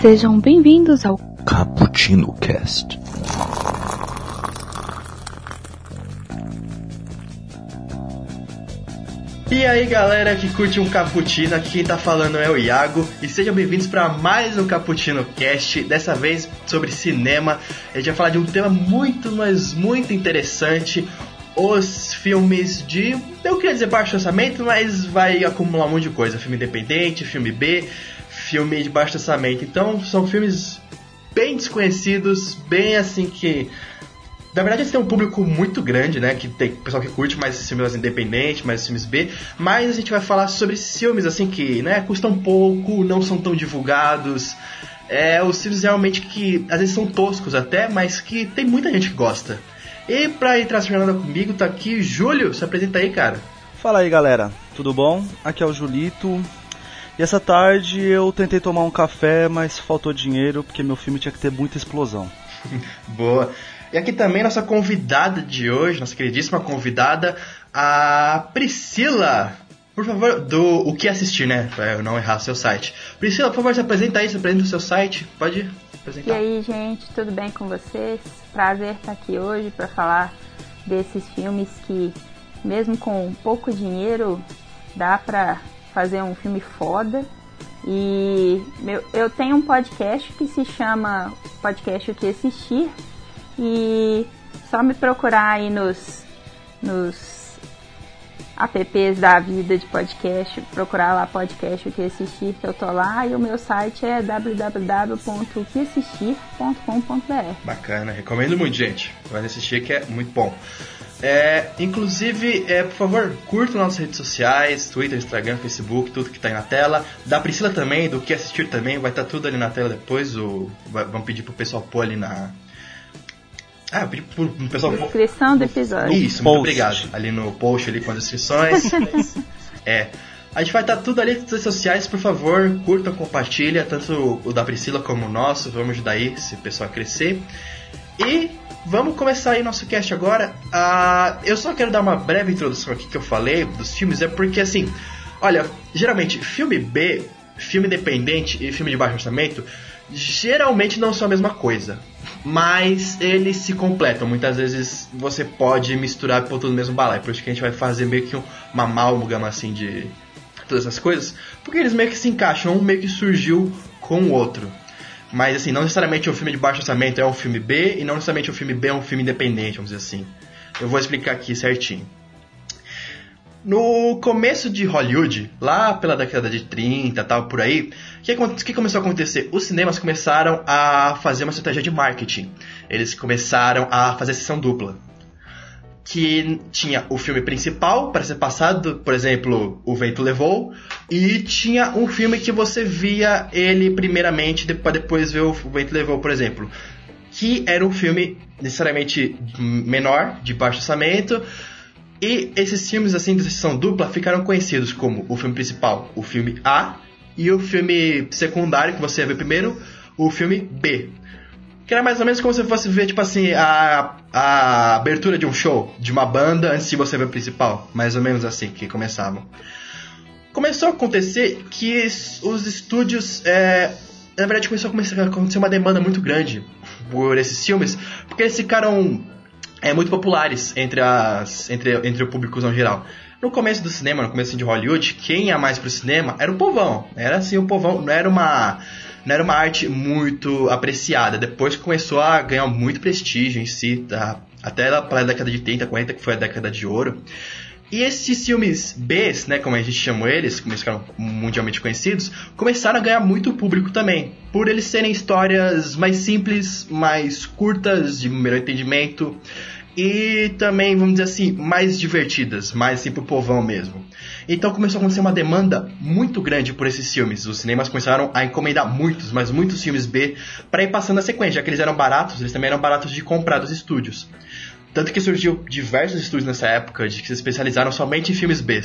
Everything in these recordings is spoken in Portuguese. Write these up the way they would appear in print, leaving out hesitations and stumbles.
Sejam bem-vindos ao Cappuccino Cast. E aí galera que curte um cappuccino, aqui quem tá falando é o Iago e sejam bem-vindos para mais um Cappuccino Cast, dessa vez sobre cinema. A gente vai falar de um tema muito, mas muito interessante, os filmes de, eu queria dizer baixo orçamento, mas vai acumular um monte de coisa, filme independente, filme B, filme de baixo orçamento, então são filmes bem desconhecidos, bem assim que... Na verdade, eles têm um público muito grande, né? Que tem pessoal que curte mais esses filmes independentes, mais filmes B. Mas a gente vai falar sobre filmes, assim, que, né? Custam pouco, não são tão divulgados. É, os filmes realmente que, às vezes, são toscos até, mas que tem muita gente que gosta. E pra entrar nessa jornada comigo, tá aqui Júlio. Se apresenta aí, cara. Fala aí, galera. Tudo bom? Aqui é o Julito. E essa tarde eu tentei tomar um café, mas faltou dinheiro, porque meu filme tinha que ter muita explosão. Boa. E aqui também nossa convidada de hoje, nossa queridíssima convidada, a Priscila, por favor, do O Que Assistir, né? Pra eu não errar seu site. Priscila, por favor, se apresenta aí, se apresenta o seu site, pode apresentar. E aí, gente, tudo bem com vocês? Prazer estar aqui hoje para falar desses filmes que, mesmo com pouco dinheiro, dá pra fazer um filme foda. E eu tenho um podcast que se chama Podcast O Que Assistir, e só me procurar aí nos apps da vida de podcast, procurar lá podcast O Que Assistir, que eu tô lá, e o meu site é www.oqueassistir.com.br. Bacana, recomendo muito, gente. Vai assistir que é muito bom. Inclusive, por favor, curtam nossas redes sociais, Twitter, Instagram, Facebook, tudo que tá aí na tela. Da Priscila também, do Que Assistir também, vai estar tudo ali na tela depois. Vamos pedir pro pessoal pôr ali na... Ah, eu pedi pro pessoal... Descrição do episódio. Isso, muito obrigado. Ali no post, ali com as descrições. É. A gente vai estar tudo ali nas redes sociais, por favor. Curtam, compartilha, tanto o da Priscila como o nosso. Vamos ajudar aí esse pessoal a crescer. E vamos começar aí nosso cast agora. Eu só quero dar uma breve introdução aqui que eu falei dos filmes. É porque, assim, olha, geralmente filme B, filme independente e filme de baixo orçamento... geralmente não são a mesma coisa, mas eles se completam. Muitas vezes você pode misturar por tudo no mesmo balaio. Por isso que a gente vai fazer meio que uma amálgama assim de todas essas coisas, porque eles meio que se encaixam, um meio que surgiu com o outro. Mas assim, não necessariamente o filme de baixo orçamento é um filme B, e não necessariamente o filme B é um filme independente, vamos dizer assim. Eu vou explicar aqui certinho. No começo de Hollywood, lá pela década de 30 e tal, por aí, o que começou a acontecer? Os cinemas começaram a fazer uma estratégia de marketing. Eles começaram a fazer sessão dupla, que tinha o filme principal para ser passado, por exemplo, O Vento Levou, e tinha um filme que você via ele primeiramente, para depois ver O Vento Levou, por exemplo, que era um filme necessariamente menor, de baixo orçamento. E esses filmes assim de sessão dupla ficaram conhecidos como o filme principal, o filme A, e o filme secundário, que você ia ver primeiro, o filme B. Que era mais ou menos como se fosse ver, tipo assim, a abertura de um show, de uma banda, antes de você ver o principal. Mais ou menos assim que começavam. Começou a acontecer que os estúdios... na verdade, começou a acontecer uma demanda muito grande por esses filmes, porque eles ficaram... muito populares entre o público no geral. No começo do cinema, no começo de Hollywood, quem ia mais pro cinema era o povão. Era assim, o povão não era uma arte muito apreciada. Depois começou a ganhar muito prestígio em si, tá? Até lá pela década de 30, 40, que foi a década de ouro. E esses filmes Bs, né, como a gente chamou eles, como eles ficaram mundialmente conhecidos, começaram a ganhar muito público também, por eles serem histórias mais simples, mais curtas, de melhor entendimento, e também, vamos dizer assim, mais divertidas, mais assim pro povão mesmo. Então começou a acontecer uma demanda muito grande por esses filmes. Os cinemas começaram a encomendar muitos, mas muitos filmes B para ir passando a sequência, já que eles eram baratos, eles também eram baratos de comprar dos estúdios. Tanto que surgiu diversos estúdios nessa época de que se especializaram somente em filmes B.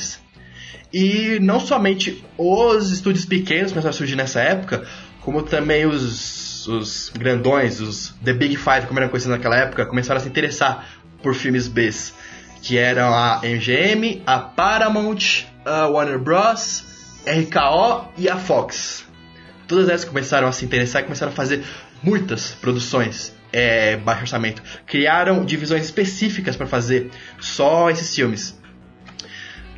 E não somente os estúdios pequenos começaram a surgir nessa época, como também os grandões, os The Big Five, como eram conhecidos naquela época, começaram a se interessar por filmes B. que eram a MGM, a Paramount, a Warner Bros., RKO e a Fox. Todas essas começaram a se interessar e começaram a fazer muitas produções baixo orçamento. Criaram divisões específicas para fazer só esses filmes.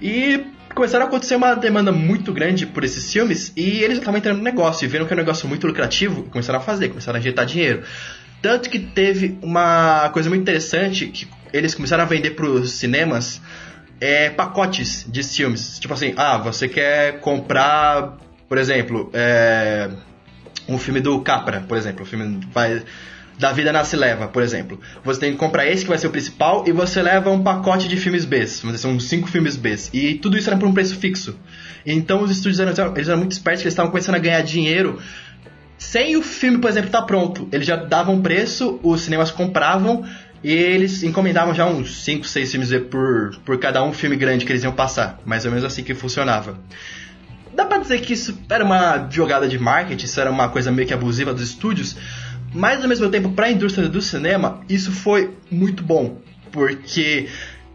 E começaram a acontecer uma demanda muito grande por esses filmes, e eles já estavam entrando no negócio e viram que é um negócio muito lucrativo e começaram a fazer, começaram a injetar dinheiro. Tanto que teve uma coisa muito interessante, que eles começaram a vender para os cinemas pacotes de filmes. Tipo assim, você quer comprar, por exemplo, um filme do Capra, por exemplo, um filme da Vida Nasce Leva, por exemplo. Você tem que comprar esse que vai ser o principal, e você leva um pacote de filmes B, são 5 filmes B, e tudo isso era por um preço fixo. Então os estúdios eles eram muito espertos, que eles estavam começando a ganhar dinheiro sem o filme, por exemplo, estar pronto. Eles já davam preço, os cinemas compravam e eles encomendavam já uns 5, 6 filmes B por cada um filme grande que eles iam passar. Mais ou menos assim que funcionava. Dá pra dizer que isso era uma jogada de marketing, isso era uma coisa meio que abusiva dos estúdios, mas ao mesmo tempo, para a indústria do cinema, isso foi muito bom, porque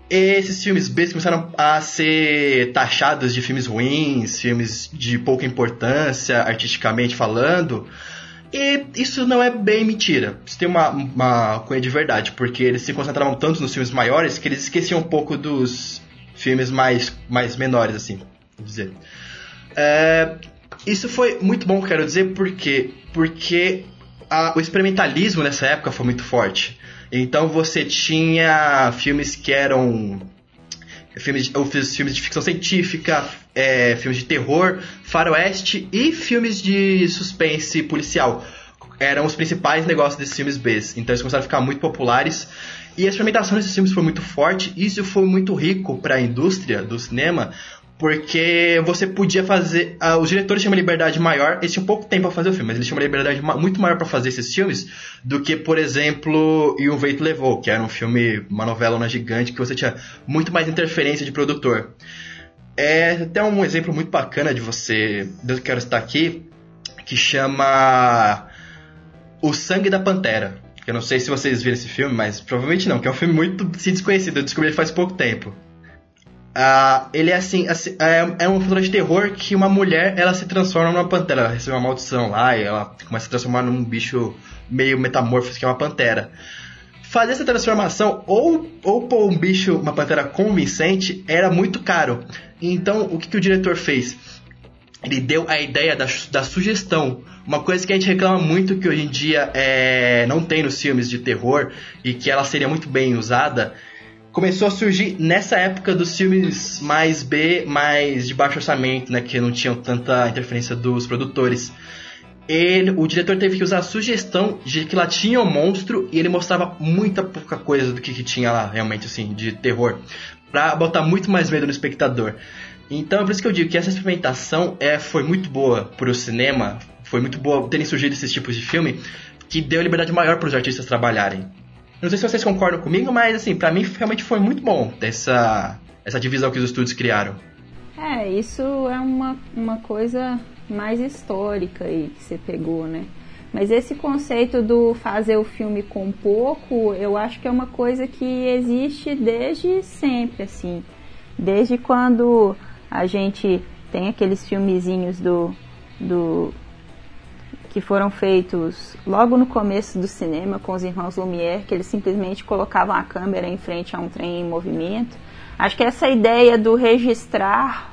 esses filmes B começaram a ser taxados de filmes ruins, filmes de pouca importância, artisticamente falando, e isso não é bem mentira, isso tem uma coisa de verdade, porque eles se concentravam tanto nos filmes maiores que eles esqueciam um pouco dos filmes mais menores, assim, vou dizer. Isso foi muito bom, quero dizer, porque o experimentalismo nessa época foi muito forte. Então você tinha filmes que eram filmes de ficção científica, filmes de terror, faroeste e filmes de suspense policial. Eram os principais negócios desses filmes B. Então eles começaram a ficar muito populares. E a experimentação desses filmes foi muito forte. Isso foi muito rico para a indústria do cinema, porque você podia fazer... os diretores tinham uma liberdade maior. Eles tinham pouco tempo para fazer o filme, mas eles tinham uma liberdade muito maior para fazer esses filmes do que, por exemplo, O Vento Levou, que era um filme, uma novela gigante, que você tinha muito mais interferência de produtor. Até um exemplo muito bacana que eu quero citar aqui, que chama O Sangue da Pantera. Eu não sei se vocês viram esse filme, mas provavelmente não, que é um filme muito desconhecido. Eu descobri ele faz pouco tempo. Ele é assim, é um filme de terror que uma mulher, ela se transforma numa pantera, ela recebe uma maldição lá e ela começa a se transformar num bicho meio metamorfo que é uma pantera. Fazer essa transformação ou pôr um bicho, uma pantera convincente, era muito caro. Então o que o diretor fez? Ele deu a ideia da sugestão, uma coisa que a gente reclama muito que hoje em dia não tem nos filmes de terror e que ela seria muito bem usada. Começou a surgir nessa época dos filmes mais B, mais de baixo orçamento, né, que não tinham tanta interferência dos produtores. O diretor teve que usar a sugestão de que lá tinha um monstro e ele mostrava muita pouca coisa do que tinha lá, realmente, assim, de terror, pra botar muito mais medo no espectador. Então é por isso que eu digo que essa experimentação foi muito boa pro cinema, foi muito boa terem surgido esses tipos de filme, que deu liberdade maior pros artistas trabalharem. Não sei se vocês concordam comigo, mas assim, pra mim realmente foi muito bom essa divisão que os estúdios criaram. Isso é uma coisa mais histórica aí que você pegou, né? Mas esse conceito do fazer o filme com pouco, eu acho que é uma coisa que existe desde sempre, assim. Desde quando a gente tem aqueles filmezinhos que foram feitos logo no começo do cinema com os Irmãos Lumière, que eles simplesmente colocavam a câmera em frente a um trem em movimento. Acho que essa ideia do registrar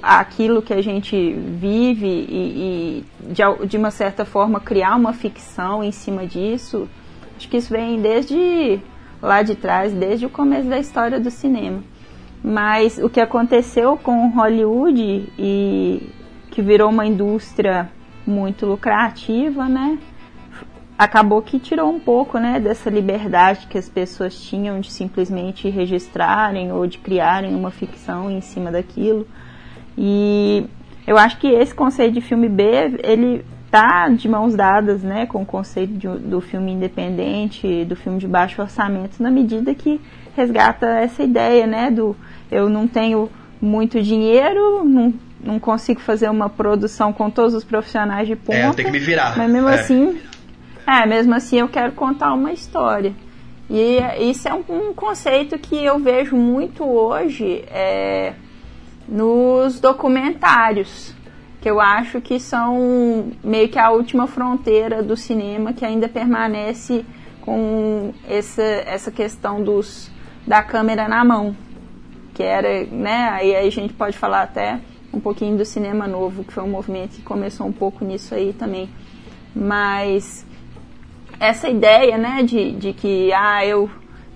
aquilo que a gente vive e de uma certa forma criar uma ficção em cima disso, acho que isso vem desde lá de trás, desde o começo da história do cinema. Mas o que aconteceu com Hollywood que virou uma indústria muito lucrativa, né? Acabou que tirou um pouco, né, dessa liberdade que as pessoas tinham de simplesmente registrarem ou de criarem uma ficção em cima daquilo. E eu acho que esse conceito de filme B, ele tá de mãos dadas, né, com o conceito do filme independente, do filme de baixo orçamento, na medida que resgata essa ideia, né, do eu não tenho muito dinheiro, não consigo fazer uma produção com todos os profissionais de ponta. Eu tenho que me virar. Mas mesmo assim eu quero contar uma história. E isso é um conceito que eu vejo muito hoje nos documentários, que eu acho que são meio que a última fronteira do cinema, que ainda permanece com essa questão da câmera na mão, que era, né, aí a gente pode falar até um pouquinho do Cinema Novo, que foi um movimento que começou um pouco nisso aí também, mas essa ideia, né, de que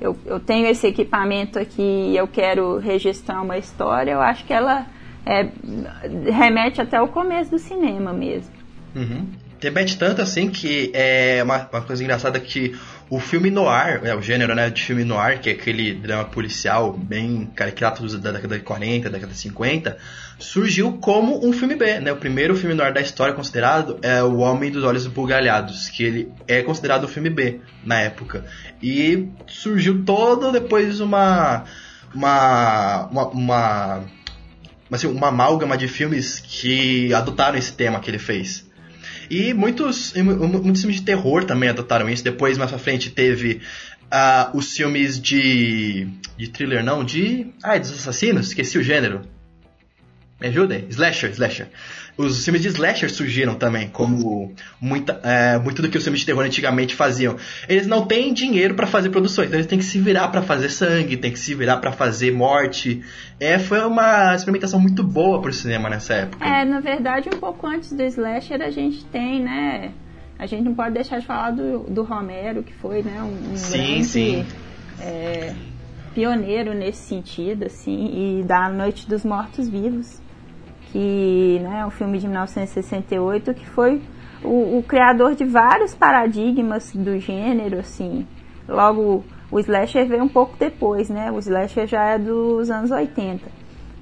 eu tenho esse equipamento aqui e eu quero registrar uma história, eu acho que ela remete até o começo do cinema mesmo. Uhum. Remete tanto assim que é uma coisa engraçada que o filme noir, o gênero, né, de filme noir, que é aquele drama policial bem caricato da década de 40, década de 50, surgiu como um filme B, né? O primeiro filme noir da história considerado é O Homem dos Olhos Bugalhados, que ele é considerado um filme B na época. E surgiu todo depois uma amálgama de filmes que adotaram esse tema que ele fez. E muitos filmes de terror também adotaram isso. Depois, mais pra frente, teve os filmes de thriller, não, de... Ah, dos assassinos? Esqueci o gênero. Me ajudem? Slasher. Os filmes de slasher surgiram também, como muito do que os filmes de terror antigamente faziam. Eles não têm dinheiro pra fazer produções, então eles têm que se virar pra fazer sangue, têm que se virar pra fazer morte. Foi uma experimentação muito boa pro cinema nessa época. Na verdade, um pouco antes do slasher a gente tem, né... A gente não pode deixar de falar do Romero, que foi, né, um grande pioneiro nesse sentido, assim, e da Noite dos Mortos Vivos. Que, né, é um filme de 1968 que foi o criador de vários paradigmas do gênero, assim. Logo, o slasher veio um pouco depois, né? O slasher já é dos anos 80.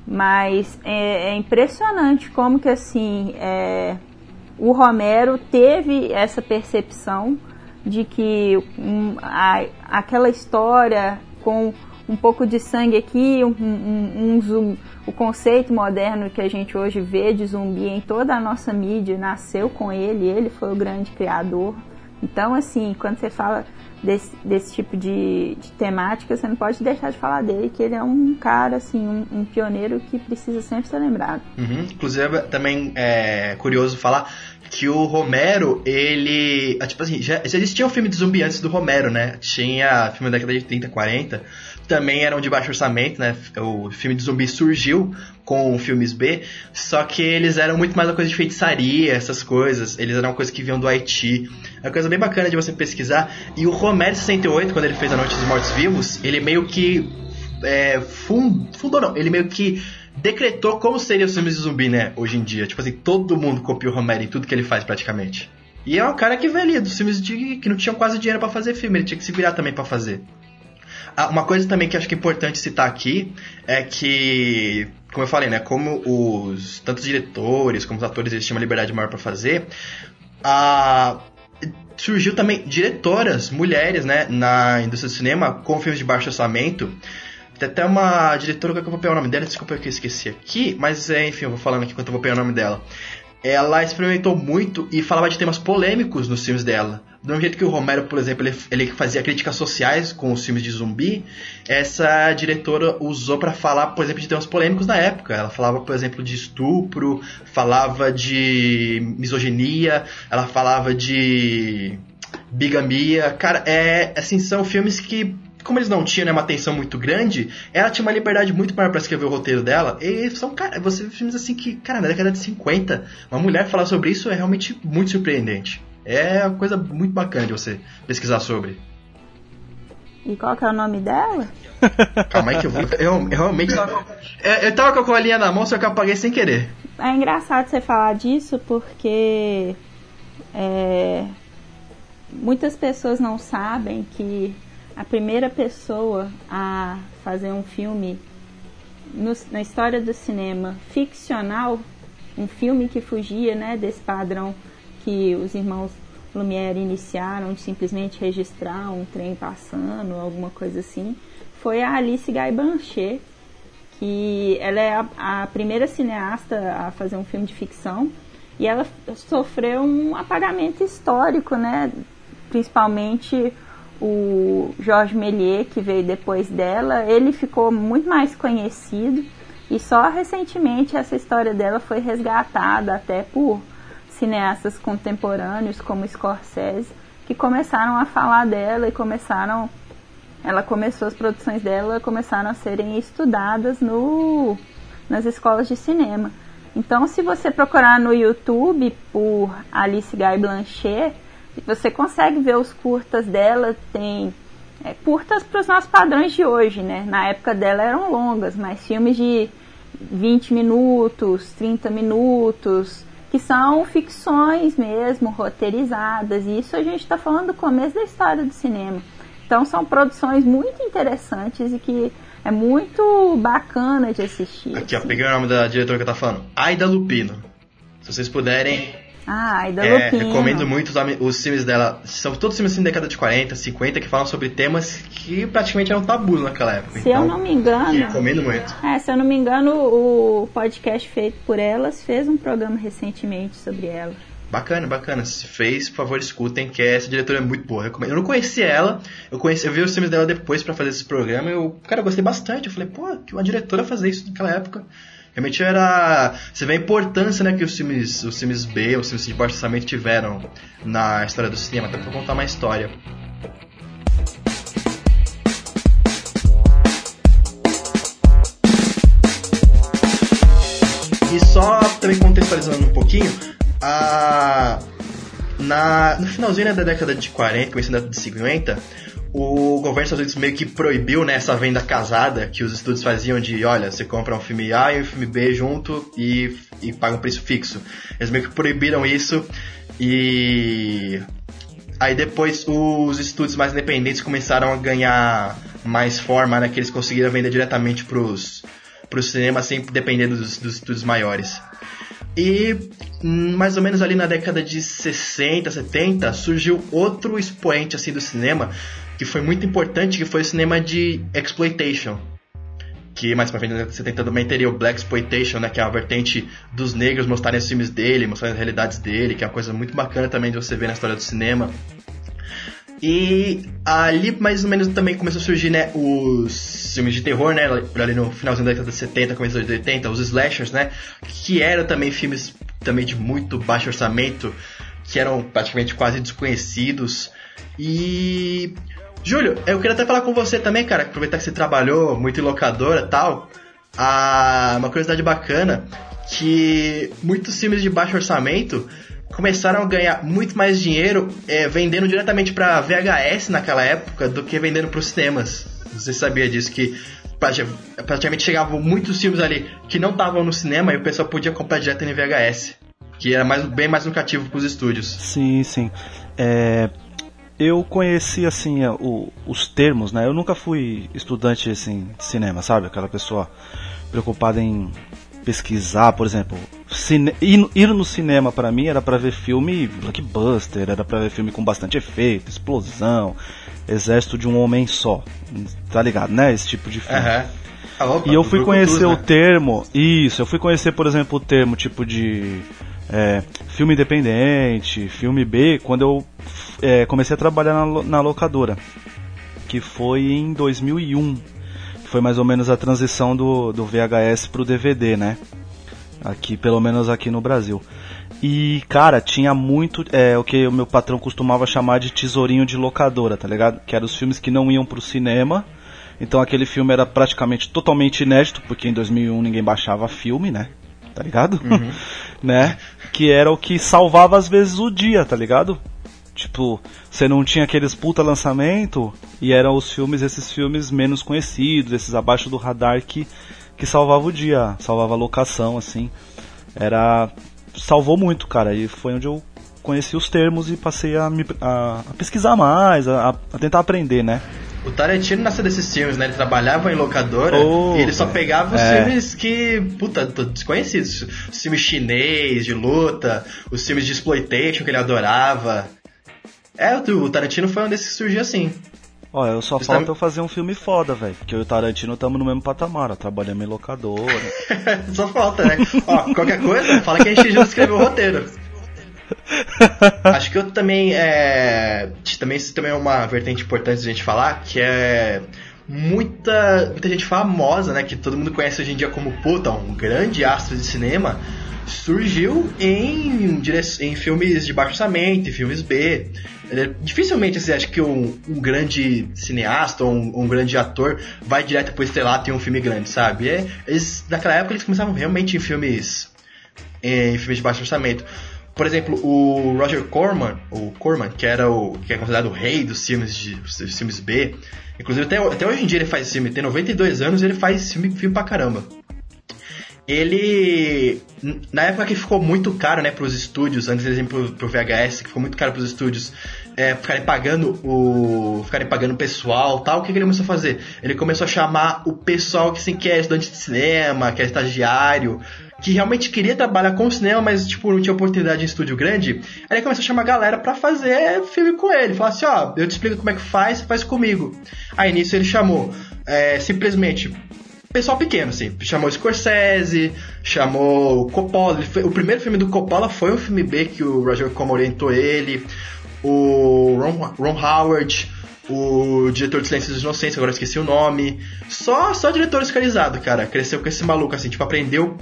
Mas é impressionante como que, assim, o Romero teve essa percepção de que aquela história com um pouco de sangue aqui, o conceito moderno que a gente hoje vê de zumbi em toda a nossa mídia nasceu com ele, ele foi o grande criador. Então, assim, quando você fala desse tipo de temática, você não pode deixar de falar dele, que ele é um cara, assim, um pioneiro que precisa sempre ser lembrado. Uhum. Inclusive, também é curioso falar que o Romero, ele... Tipo assim, já existia um filme de zumbi antes do Romero, né? Tinha filme da década de 30, 40... também eram de baixo orçamento, né? O filme de zumbi surgiu com filmes B, só que eles eram muito mais uma coisa de feitiçaria, essas coisas. Eles eram uma coisa que vinham do Haiti. É uma coisa bem bacana de você pesquisar. E o Romero, 68, quando ele fez A Noite dos Mortos Vivos, ele meio que... fundou, não. Ele meio que decretou como seriam os filmes de zumbi, né? Hoje em dia. Tipo assim, todo mundo copia o Romero em tudo que ele faz, praticamente. E é um cara que veio ali dos filmes que não tinham quase dinheiro pra fazer filme. Ele tinha que se virar também pra fazer. Uma coisa também que acho que é importante citar aqui é que, como eu falei, né, como tanto os diretores como os atores, eles tinham uma liberdade maior para fazer, surgiu também diretoras, mulheres, né, na indústria do cinema com filmes de baixo orçamento. Tem até uma diretora, que eu vou pegar o nome dela, desculpa que eu esqueci aqui, mas enfim, eu vou falando aqui enquanto eu vou pegar o nome dela. Ela experimentou muito e falava de temas polêmicos nos filmes dela. Do mesmo jeito que o Romero, por exemplo, ele fazia críticas sociais com os filmes de zumbi, essa diretora usou para falar, por exemplo, de temas polêmicos na época. Ela falava, por exemplo, de estupro, falava de misoginia, ela falava de bigamia. Cara, assim, são filmes que, como eles não tinham, né, uma atenção muito grande, ela tinha uma liberdade muito maior pra escrever o roteiro dela. E são, cara, você vê filmes assim que, cara, na década de 50, uma mulher falar sobre isso é realmente muito surpreendente. É uma coisa muito bacana de você pesquisar sobre. E qual que é o nome dela? Calma aí que eu vou... Eu realmente tava... Eu tava com a colinha na mão, só que eu apaguei sem querer. É engraçado você falar disso, porque... muitas pessoas não sabem que... A primeira pessoa a fazer um filme na história do cinema ficcional, um filme que fugia, né, desse padrão que os irmãos Lumière iniciaram, de simplesmente registrar um trem passando, alguma coisa assim, foi a Alice Guy-Blaché, que ela é a primeira cineasta a fazer um filme de ficção, e ela sofreu um apagamento histórico, né, principalmente... o Georges Méliès, que veio depois dela, ele ficou muito mais conhecido, e só recentemente essa história dela foi resgatada até por cineastas contemporâneos como Scorsese, que começaram a falar dela e as produções dela começaram a serem estudadas nas escolas de cinema. Então, se você procurar no YouTube por Alice Guy-Blaché, você consegue ver os curtas dela. Tem curtas para os nossos padrões de hoje, né? Na época dela eram longas, mas filmes de 20 minutos, 30 minutos, que são ficções mesmo, roteirizadas. E isso a gente está falando do começo da história do cinema. Então são produções muito interessantes e que é muito bacana de assistir. Aqui, assim. Ó, peguei o nome da diretora que eu tava falando. Aida Lupino. Se vocês puderem... Aida Lupino. Recomendo muito os filmes dela. São todos filmes assim, da década de 40, 50, que falam sobre temas que praticamente eram tabus naquela época. Eu não me engano... Recomendo muito. Se eu não me engano, o podcast feito por elas fez um programa recentemente sobre ela. Bacana. Se fez, por favor, escutem, que essa diretora é muito boa. Eu não conhecia ela, eu vi os filmes dela depois pra fazer esse programa, eu gostei bastante. Eu falei, pô, que uma diretora fazer isso naquela época. Realmente era... Você vê a importância, né, que os filmes B, os filmes de baixo orçamento tiveram na história do cinema, até pra contar uma história. E só também contextualizando um pouquinho... No finalzinho, né, da década de 40, começo da década de 50, o governo dos Estados Unidos meio que proibiu, né, essa venda casada que os estúdios faziam de, olha, você compra um filme A e um filme B junto e paga um preço fixo. Eles meio que proibiram isso e... Aí depois os estúdios mais independentes começaram a ganhar mais forma, né, que eles conseguiram vender diretamente pros cinemas sem depender dos estúdios maiores. E mais ou menos ali na década de 60, 70, surgiu outro expoente assim do cinema que foi muito importante, que foi o cinema de exploitation, que mais pra frente na década de 70 também teria o black exploitation, né, que é a vertente dos negros mostrarem os filmes dele, mostrarem as realidades dele, que é uma coisa muito bacana também de você ver na história do cinema. E ali mais ou menos também começou a surgir, né, os filmes de terror, né, ali no finalzinho da década de 70, começo dos 80, os slashers, né, que eram também filmes também de muito baixo orçamento, que eram praticamente quase desconhecidos. E... Júlio, eu queria até falar com você também, cara, aproveitar que você trabalhou muito em locadora e tal, uma curiosidade bacana, que muitos filmes de baixo orçamento... começaram a ganhar muito mais dinheiro vendendo diretamente para VHS naquela época do que vendendo para os cinemas. Você sabia disso, que praticamente chegavam muitos filmes ali que não estavam no cinema e o pessoal podia comprar direto em VHS, que era bem mais lucrativo para os estúdios. Sim. Eu conheci assim os termos, né? Eu nunca fui estudante assim, de cinema, sabe? Aquela pessoa preocupada em pesquisar, por exemplo... Ir no cinema pra mim era pra ver filme blockbuster, era pra ver filme com bastante efeito, explosão, Exército de um Homem Só, tá ligado, né, esse tipo de filme. E eu fui conhecer o termo, por exemplo, o termo tipo de filme independente, filme B, quando eu comecei a trabalhar na locadora, que foi em 2001, que foi mais ou menos a transição do VHS pro DVD, né, aqui, pelo menos aqui no Brasil. E, cara, tinha muito o que o meu patrão costumava chamar de tesourinho de locadora, tá ligado? Que eram os filmes que não iam pro cinema. Então aquele filme era praticamente totalmente inédito, porque em 2001 ninguém baixava filme, né? Tá ligado? Uhum. Né? Que era o que salvava às vezes o dia, tá ligado? Tipo, você não tinha aqueles puta lançamento, e eram esses filmes menos conhecidos, esses abaixo do radar que salvava o dia, salvava a locação, assim, salvou muito, cara, e foi onde eu conheci os termos e passei a pesquisar mais, a tentar aprender, né. O Tarantino nasceu desses filmes, né, ele trabalhava em locadora e ele só pegava os filmes que, desconhecidos, os filmes chinês, de luta, os filmes de exploitation que ele adorava, o Tarantino foi um desses que surgiu assim. Ó, eu só falta eu fazer um filme foda, velho. Porque eu e o Tarantino estamos no mesmo patamar, ó. Trabalhamos em locadora. Só falta, né? Ó, qualquer coisa, fala que a gente já escreveu o roteiro. Acho que outro também é... Isso também é uma vertente importante de a gente falar, que é... Muita gente famosa, né, que todo mundo conhece hoje em dia como puta, um grande astro de cinema, surgiu em filmes de baixo orçamento, em filmes B. Dificilmente, assim, acho que um grande cineasta ou um grande ator vai direto pro estrelato em um filme grande, sabe? Naquela época eles começavam realmente em filmes de baixo orçamento. Por exemplo, o Roger Corman, que é considerado o rei dos filmes B. Inclusive, até hoje em dia ele faz filme. Tem 92 anos e ele faz filme pra caramba. Ele... Na época que ficou muito caro, né, pros estúdios, antes eles iam pro VHS, que ficou muito caro pros estúdios ficarem pagando o pessoal e tal, o que ele começou a fazer? Ele começou a chamar o pessoal que é estudante de cinema, que é estagiário, que realmente queria trabalhar com o cinema, mas tipo, não tinha oportunidade em estúdio grande. Aí ele começou a chamar a galera pra fazer filme com ele. Falar assim, ó, eu te explico como é que faz comigo. Aí nisso ele chamou simplesmente pessoal pequeno, assim. Chamou Scorsese, chamou Coppola. O primeiro filme do Coppola foi um filme B que o Roger Corman orientou ele. O Ron Howard, o diretor de Silêncio dos Inocentes, agora esqueci o nome. Só diretor escarizado, cara. Cresceu com esse maluco, assim. Tipo, aprendeu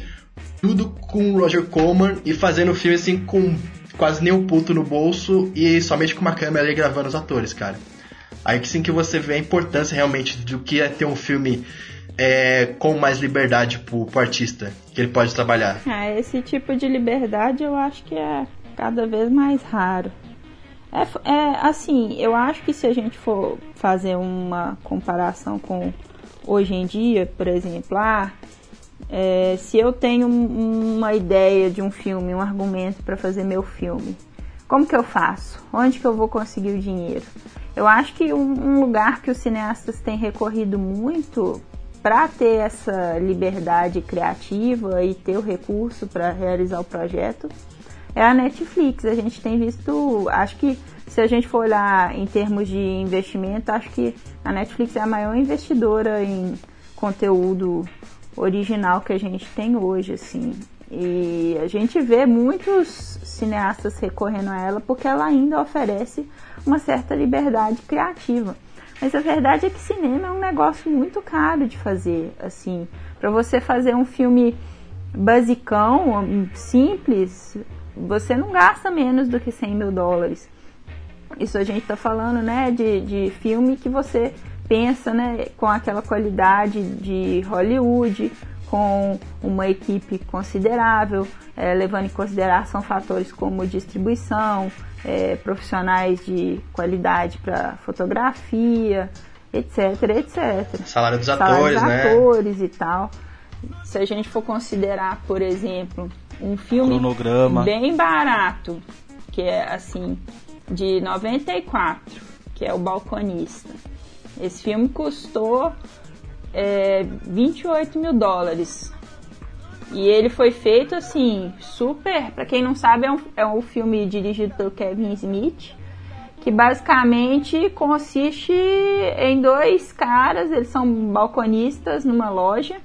tudo com o Roger Corman e fazendo filme, assim, com quase nenhum puto no bolso e somente com uma câmera ali gravando os atores, cara. Aí que sim que você vê a importância realmente do que é ter um filme com mais liberdade pro artista, que ele pode trabalhar. Esse tipo de liberdade eu acho que é cada vez mais raro. Assim, eu acho que se a gente for fazer uma comparação com hoje em dia, por exemplo, se eu tenho uma ideia de um filme, um argumento para fazer meu filme, como que eu faço? Onde que eu vou conseguir o dinheiro? Eu acho que um lugar que os cineastas têm recorrido muito para ter essa liberdade criativa e ter o recurso para realizar o projeto é a Netflix. A gente tem visto, acho que se a gente for olhar em termos de investimento, acho que a Netflix é a maior investidora em conteúdo original que a gente tem hoje, assim. E a gente vê muitos cineastas recorrendo a ela porque ela ainda oferece uma certa liberdade criativa. Mas a verdade é que cinema é um negócio muito caro de fazer, assim. Para você fazer um filme basicão, simples, você não gasta menos do que $100 mil. Isso a gente tá falando, né, de filme que você pensa, né, com aquela qualidade de Hollywood, com uma equipe considerável, levando em consideração fatores como distribuição, profissionais de qualidade para fotografia, etc, etc. Salário dos atores, né? Atores e tal. Se a gente for considerar, por exemplo, um filme cronograma bem barato, que é assim, de 94, que é O Balconista. Esse filme custou $28 mil. E ele foi feito assim, super... Pra quem não sabe, é um filme dirigido pelo Kevin Smith, que basicamente consiste em dois caras, eles são balconistas numa loja,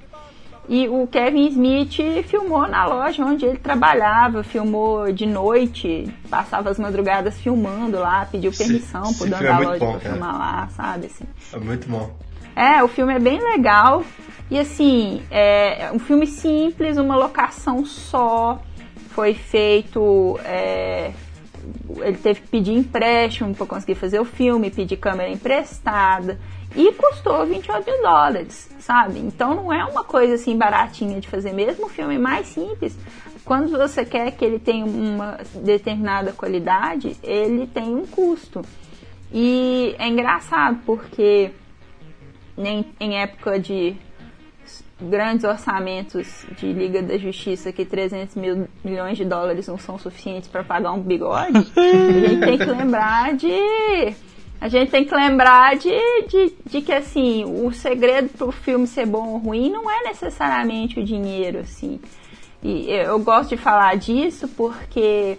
e o Kevin Smith filmou na loja onde ele trabalhava, filmou de noite, passava as madrugadas filmando lá, pediu permissão pro dono da loja pra filmar lá, sabe? Assim. É muito bom. O filme é bem legal. E assim, é um filme simples, uma locação só. Foi feito... ele teve que pedir empréstimo para conseguir fazer o filme, pedir câmera emprestada. E custou $28 mil, sabe? Então não é uma coisa assim baratinha de fazer. Mesmo o filme mais simples, quando você quer que ele tenha uma determinada qualidade, ele tem um custo. E é engraçado porque... Em época de grandes orçamentos de Liga da Justiça, que $300 milhões não são suficientes para pagar um bigode, a gente tem que lembrar de que assim, o segredo para o filme ser bom ou ruim não é necessariamente o dinheiro, assim. E eu gosto de falar disso porque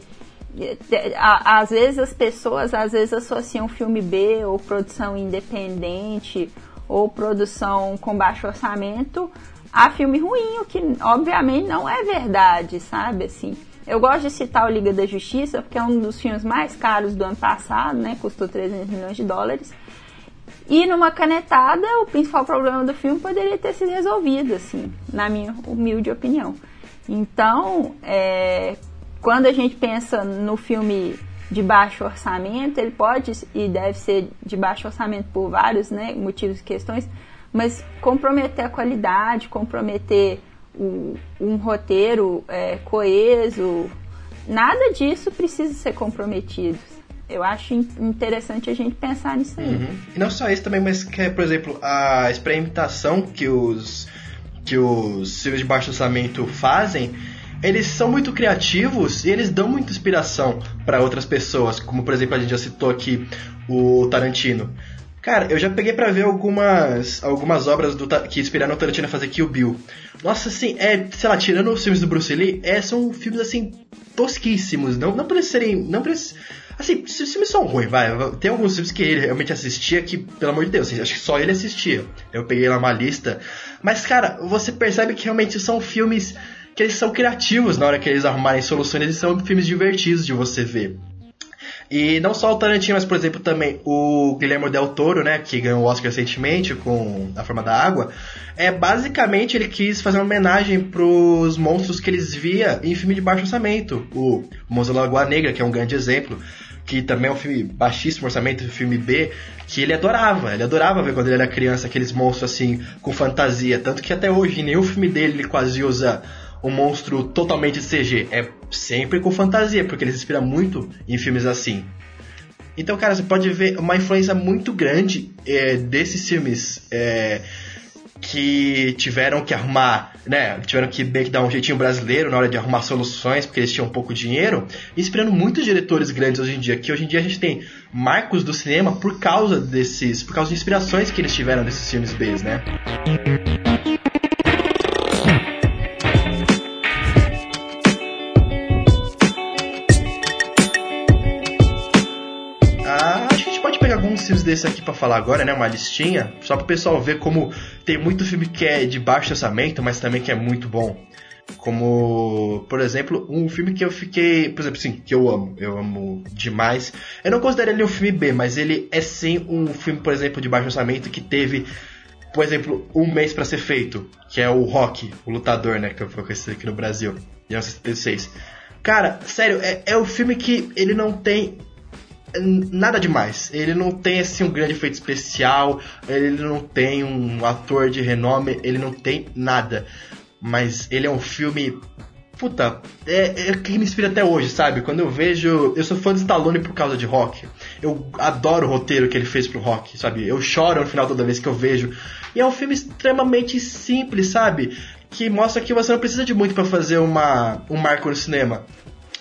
às vezes as pessoas associam filme B ou produção independente ou produção com baixo orçamento a filme ruim, o que obviamente não é verdade, sabe? Assim, Eu gosto de citar o Liga da Justiça, porque é um dos filmes mais caros do ano passado, né? Custou $300 milhões. E numa canetada, o principal problema do filme poderia ter sido resolvido, assim, na minha humilde opinião. Então, quando a gente pensa no filme de baixo orçamento, ele pode e deve ser de baixo orçamento por vários, né, motivos e questões, mas comprometer a qualidade, comprometer um roteiro coeso, nada disso precisa ser comprometido. Eu acho interessante a gente pensar nisso aí. Uhum. E não só isso também, mas que, por exemplo, a experimentação que os filmes de baixo orçamento fazem, eles são muito criativos e eles dão muita inspiração para outras pessoas, como, por exemplo, a gente já citou aqui o Tarantino. Cara, eu já peguei pra ver algumas obras que inspiraram o Tarantino a fazer Kill Bill. Nossa, assim, sei lá, tirando os filmes do Bruce Lee, são filmes, assim, tosquíssimos. Não por eles serem... Não por eles, assim, os filmes são ruins, vai. Tem alguns filmes que ele realmente assistia que, pelo amor de Deus, acho que só ele assistia. Eu peguei lá uma lista. Mas, cara, você percebe que realmente são filmes que eles são criativos na hora que eles arrumarem soluções. Eles são filmes divertidos de você ver. E não só o Tarantino, mas, por exemplo, também o Guillermo del Toro, né, que ganhou o Oscar recentemente com A Forma da Água, basicamente ele quis fazer uma homenagem pros monstros que eles via em filme de baixo orçamento. O Monstro da Lagoa Negra, que é um grande exemplo, que também é um filme baixíssimo orçamento, filme B, que ele adorava ver quando ele era criança, aqueles monstros assim, com fantasia, tanto que até hoje em nenhum filme dele ele quase usa um monstro totalmente CG, sempre com fantasia, porque ele se inspira muito em filmes assim. Então, cara, você pode ver uma influência muito grande desses filmes que tiveram que arrumar, né? Tiveram que dar um jeitinho brasileiro na hora de arrumar soluções, porque eles tinham pouco dinheiro, inspirando muitos diretores grandes hoje em dia, que hoje em dia a gente tem marcos do cinema por causa de inspirações que eles tiveram desses filmes B, né? Filmes desse aqui pra falar agora, né, uma listinha, só pro pessoal ver como tem muito filme que é de baixo orçamento, mas também que é muito bom, como, por exemplo, um filme que eu fiquei, por exemplo, sim, que eu amo demais, eu não considero ele um filme B, mas ele é sim um filme, por exemplo, de baixo orçamento, que teve, por exemplo, um mês pra ser feito, que é o Rocky, o Lutador, né, que eu conheci aqui no Brasil, em 1976, cara, sério, é um filme que ele não tem nada demais, ele não tem assim um grande efeito especial, ele não tem um ator de renome, ele não tem nada, mas ele é um filme, puta, que me inspira até hoje, sabe, quando eu vejo, eu sou fã de Stallone por causa de Rocky, eu adoro o roteiro que ele fez pro Rocky, sabe, eu choro no final toda vez que eu vejo, e é um filme extremamente simples, sabe, que mostra que você não precisa de muito pra fazer um marco no cinema.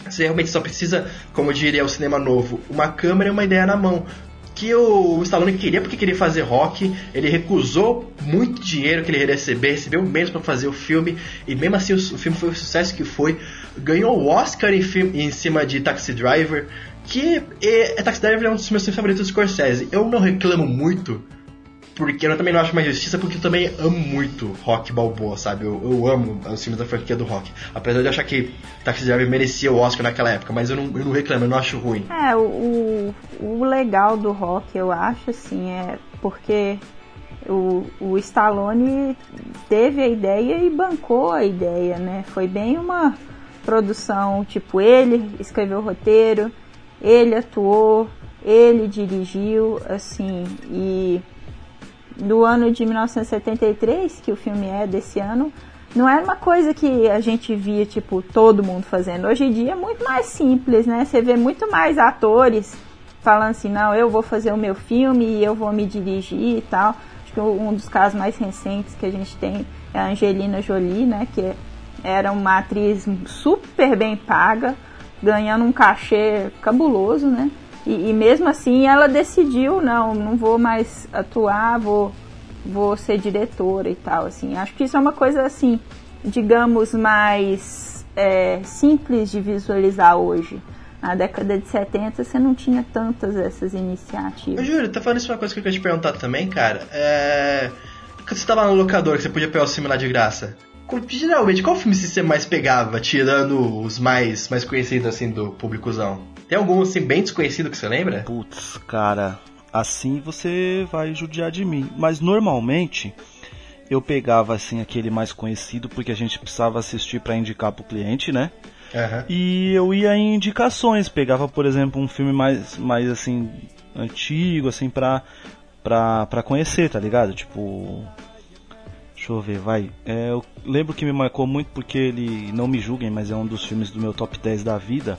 Você realmente só precisa, como diria o Cinema Novo, uma câmera e uma ideia na mão. Que o Stallone queria, porque queria fazer Rock. Ele recusou muito dinheiro que ele ia receber, recebeu menos para fazer o filme. E mesmo assim o filme foi o sucesso que foi. Ganhou o Oscar em cima de Taxi Driver. Taxi Driver é um dos meus filmes favoritos do Scorsese. Eu não reclamo muito, porque eu também não acho mais justiça, porque eu também amo muito Rock Balboa, sabe? Eu amo os filmes da franquia do Rock. Apesar de eu achar que Taxi Driver merecia o Oscar naquela época, mas eu não reclamo, eu não acho ruim. O legal do Rock, eu acho, assim, é porque o Stallone teve a ideia e bancou a ideia, né? Foi bem uma produção, tipo, ele escreveu o roteiro, ele atuou, ele dirigiu, assim, e do ano de 1973, que o filme é desse ano, não era uma coisa que a gente via, tipo, todo mundo fazendo. Hoje em dia é muito mais simples, né? Você vê muito mais atores falando assim, não, eu vou fazer o meu filme e eu vou me dirigir e tal. Acho que um dos casos mais recentes que a gente tem é a Angelina Jolie, né? Que era uma atriz super bem paga, ganhando um cachê cabuloso, né? E mesmo assim ela decidiu, não vou mais atuar, vou ser diretora e tal, assim. Acho que isso é uma coisa, assim, digamos, mais simples de visualizar hoje. Na década de 70 você não tinha tantas essas iniciativas. Júlio, tá falando isso, uma coisa que eu queria te perguntar também, cara. Quando você tava no locador, que você podia pegar o filme lá de graça, Geralmente, qual filme você mais pegava, tirando os mais conhecidos, assim, do públicozão? Tem algum, assim, bem desconhecido que você lembra? Putz, cara, assim você vai judiar de mim. Mas, normalmente, eu pegava, assim, aquele mais conhecido, porque a gente precisava assistir pra indicar pro cliente, né? Uhum. E eu ia em indicações, pegava, por exemplo, um filme mais assim, antigo, assim, pra conhecer, tá ligado? Tipo... Deixa eu ver, vai. Eu lembro que me marcou muito porque ele, não me julguem, mas é um dos filmes do meu top 10 da vida.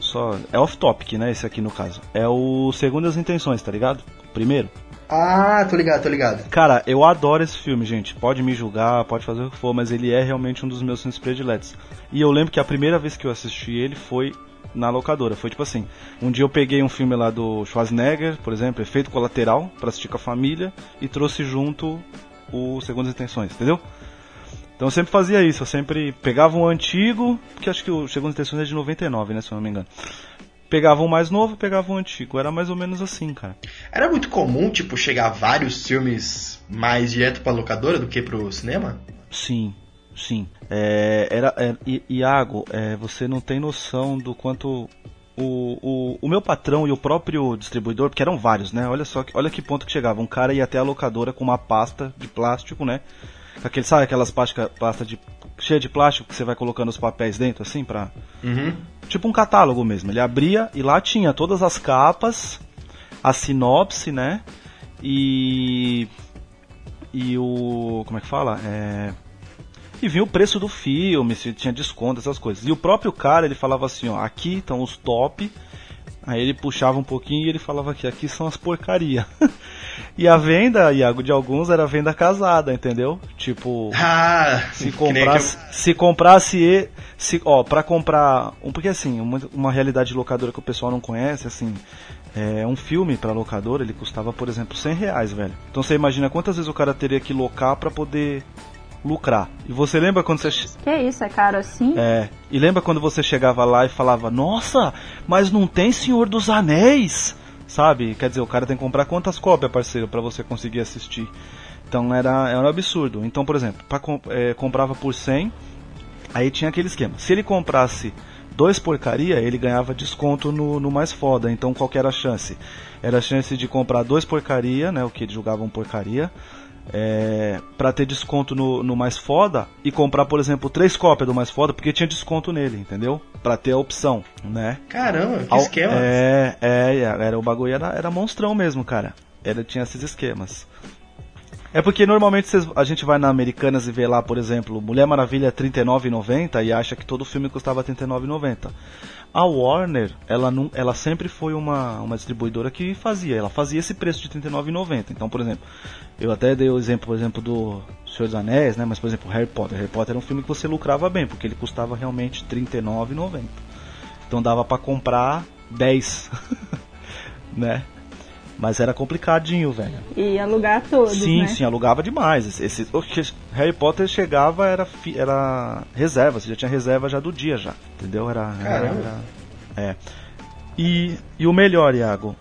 Só é off-topic, né? Esse aqui no caso. É o Segundas Intenções, tá ligado? O primeiro. Ah, tô ligado. Cara, eu adoro esse filme, gente. Pode me julgar, pode fazer o que for, mas ele é realmente um dos meus filmes prediletos. E eu lembro que a primeira vez que eu assisti ele foi na locadora. Foi tipo assim, um dia eu peguei um filme lá do Schwarzenegger, por exemplo, Efeito Colateral, pra assistir com a família, e trouxe junto... o Segundas Intenções, entendeu? Então eu sempre fazia isso, eu sempre pegava um antigo, porque acho que o Segundas Intenções é de 99, né, se eu não me engano. Pegava um mais novo, pegava um antigo, era mais ou menos assim, cara. Era muito comum, tipo, chegar vários filmes mais direto pra locadora do que pro cinema? Sim. Iago, você não tem noção do quanto... O meu patrão e o próprio distribuidor, porque eram vários, né? Olha que ponto que chegava. Um cara ia até a locadora com uma pasta de plástico, né? Sabe aquelas pastas cheia de plástico que você vai colocando os papéis dentro, assim, pra... Uhum. Tipo um catálogo mesmo. Ele abria e lá tinha todas as capas, a sinopse, né? E o... Como é que fala? E vinha o preço do filme, se tinha desconto, essas coisas. E o próprio cara, ele falava assim, ó, aqui estão os top. Aí ele puxava um pouquinho e ele falava que aqui são as porcaria. E a venda, Iago, de alguns era venda casada, entendeu? Tipo, pra comprar... Porque assim, uma realidade de locadora que o pessoal não conhece, assim... um filme pra locadora, ele custava, por exemplo, R$100, velho. Então você imagina quantas vezes o cara teria que locar pra poder... lucrar. E você lembra quando você... Que isso, é caro assim? É. E lembra quando você chegava lá e falava, nossa, mas não tem Senhor dos Anéis? Sabe? Quer dizer, o cara tem que comprar quantas cópias, parceiro, pra você conseguir assistir. Então era um absurdo. Então, por exemplo, comprava por 100, aí tinha aquele esquema. Se ele comprasse 2 porcaria, ele ganhava desconto no mais foda. Então, qual que era a chance? Era a chance de comprar 2 porcaria, né? O que eles julgavam porcaria. Pra ter desconto no mais foda e comprar, por exemplo, 3 cópias do mais foda, porque tinha desconto nele, entendeu? Pra ter a opção, né? Caramba, que esquema! O bagulho era monstrão mesmo, cara. Tinha esses esquemas. É porque normalmente a gente vai na Americanas e vê lá, por exemplo, Mulher Maravilha R$39,90 e acha que todo filme custava R$39,90. A Warner, ela sempre foi uma distribuidora que ela fazia esse preço de R$39,90. Então, por exemplo, eu até dei o exemplo, por exemplo, do Senhor dos Anéis, né? Mas, por exemplo, Harry Potter era um filme que você lucrava bem, porque ele custava realmente R$39,90. Então dava pra comprar 10, né? Mas era complicadinho, velho. E alugar todos, né? Sim, alugava demais. Harry Potter chegava, era reserva. Você já tinha reserva já do dia, já. Entendeu? Caramba. E o melhor, Iago,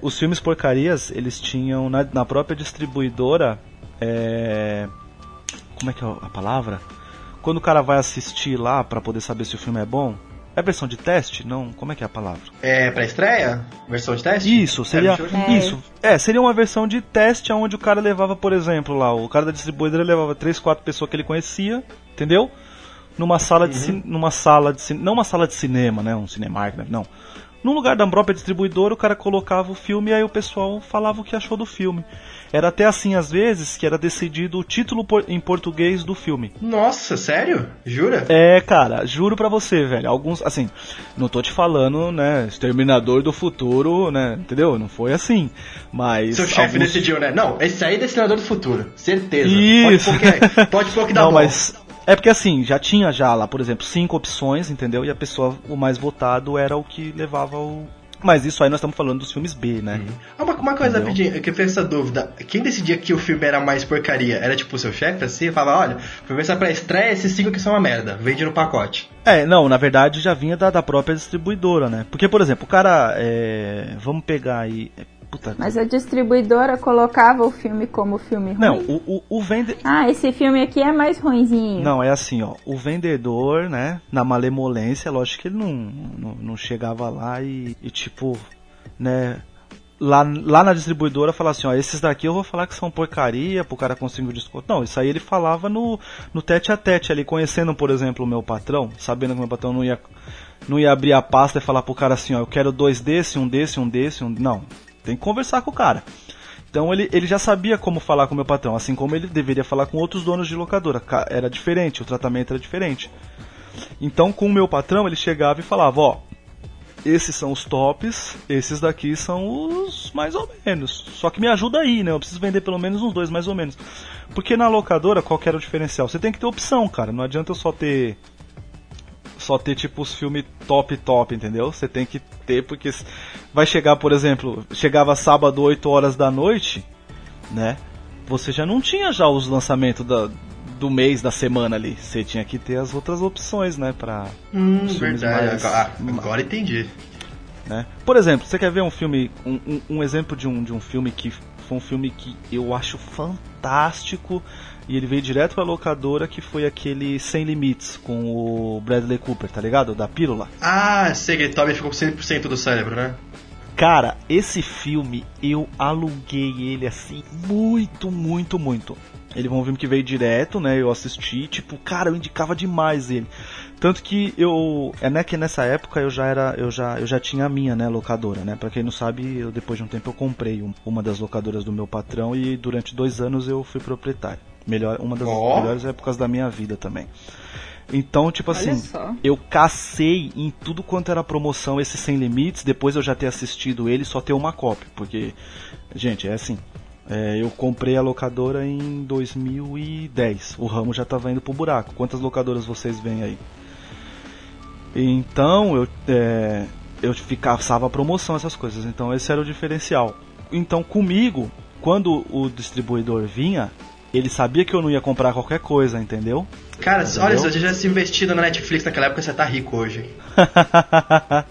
os filmes porcarias, eles tinham na própria distribuidora... Como é que é a palavra? Quando o cara vai assistir lá pra poder saber se o filme é bom... É versão de teste? Não, como é que é a palavra? Pra estreia? Versão de teste? Isso, seria... seria uma versão de teste onde o cara levava, por exemplo, lá, o cara da distribuidora levava 3-4 pessoas que ele conhecia, entendeu? Numa sala de não uma sala de cinema, né? Um cinemark, né? Não. Num lugar da própria distribuidora, o cara colocava o filme e aí o pessoal falava o que achou do filme. Era até assim, às vezes, que era decidido o título em português do filme. Nossa, sério? Jura? Cara, juro pra você, velho. Alguns, assim, não tô te falando, né, Exterminador do Futuro, né, entendeu? Não foi assim, mas... Seu chefe decidiu, né? Não, esse aí é Exterminador do Futuro, certeza. Isso. Pode pôr que dá bom. Não, mas... É porque assim, já tinha lá, por exemplo, 5 opções, entendeu? E o mais votado era o que levava o... Mas isso aí nós estamos falando dos filmes B, né? Uma coisa rapidinho, que eu tenho essa dúvida. Quem decidia que o filme era mais porcaria? Era tipo o seu chefe, assim? Falava, olha, começar pra estreia, esses 5 que são uma merda. Vende no pacote. Na verdade já vinha da própria distribuidora, né? Porque, por exemplo, o cara... Vamos pegar aí... Puta, mas a distribuidora colocava o filme como filme ruim? Não, o vendedor... Ah, esse filme aqui é mais ruinzinho. Não, é assim, ó. O vendedor, né, na malemolência, lógico que ele não chegava lá e tipo, né... Lá na distribuidora falar assim, ó, esses daqui eu vou falar que são porcaria pro cara conseguir o desconto. Não, isso aí ele falava no tete a tete ali, conhecendo, por exemplo, o meu patrão, sabendo que o meu patrão não ia abrir a pasta e falar pro cara assim, ó, eu quero dois desse, um desse, um desse, um... Não, tem que conversar com o cara. Então ele já sabia como falar com o meu patrão, assim como ele deveria falar com outros donos de locadora. Era diferente, o tratamento era diferente. Então com o meu patrão ele chegava e falava, ó, esses são os tops, esses daqui são os mais ou menos. Só que me ajuda aí, né? Eu preciso vender pelo menos uns dois mais ou menos. Porque na locadora, qual que era o diferencial? Você tem que ter opção, cara. Não adianta eu só ter tipo os filmes top, entendeu? Você tem que ter, porque vai chegar, por exemplo, chegava sábado 8 horas da noite, né? Você já não tinha já os lançamentos do mês, da semana ali. Você tinha que ter as outras opções, né? Pra verdade. Mais... Agora entendi. Né? Por exemplo, você quer ver um filme... Um exemplo de um filme que... Foi um filme que eu acho fantástico. E ele veio direto pra locadora, que foi aquele Sem Limites, com o Bradley Cooper, tá ligado? Da pílula. Ah, sei que ele ficou com 100% do cérebro, né? Cara, esse filme, eu aluguei ele assim, muito, muito, muito. Ele foi um filme que veio direto, né, eu assisti, tipo, cara, eu indicava demais ele. Tanto que eu, né, que nessa época eu já tinha a minha, né, locadora, né. Pra quem não sabe, eu depois de um tempo eu comprei uma das locadoras do meu patrão e durante 2 anos eu fui proprietário. Uma das melhores épocas da minha vida também. Então, tipo assim, eu cacei em tudo quanto era promoção esse Sem Limites, depois eu já ter assistido ele, só ter uma cópia, porque, gente, é assim... eu comprei a locadora em 2010. O ramo já estava indo pro buraco. Quantas locadoras vocês veem aí? Então eu ficava a promoção, essas coisas. Então esse era o diferencial. Então comigo, quando o distribuidor vinha, ele sabia que eu não ia comprar qualquer coisa, entendeu? Cara, entendeu? Olha, se você já se investido na Netflix naquela época, você tá rico hoje.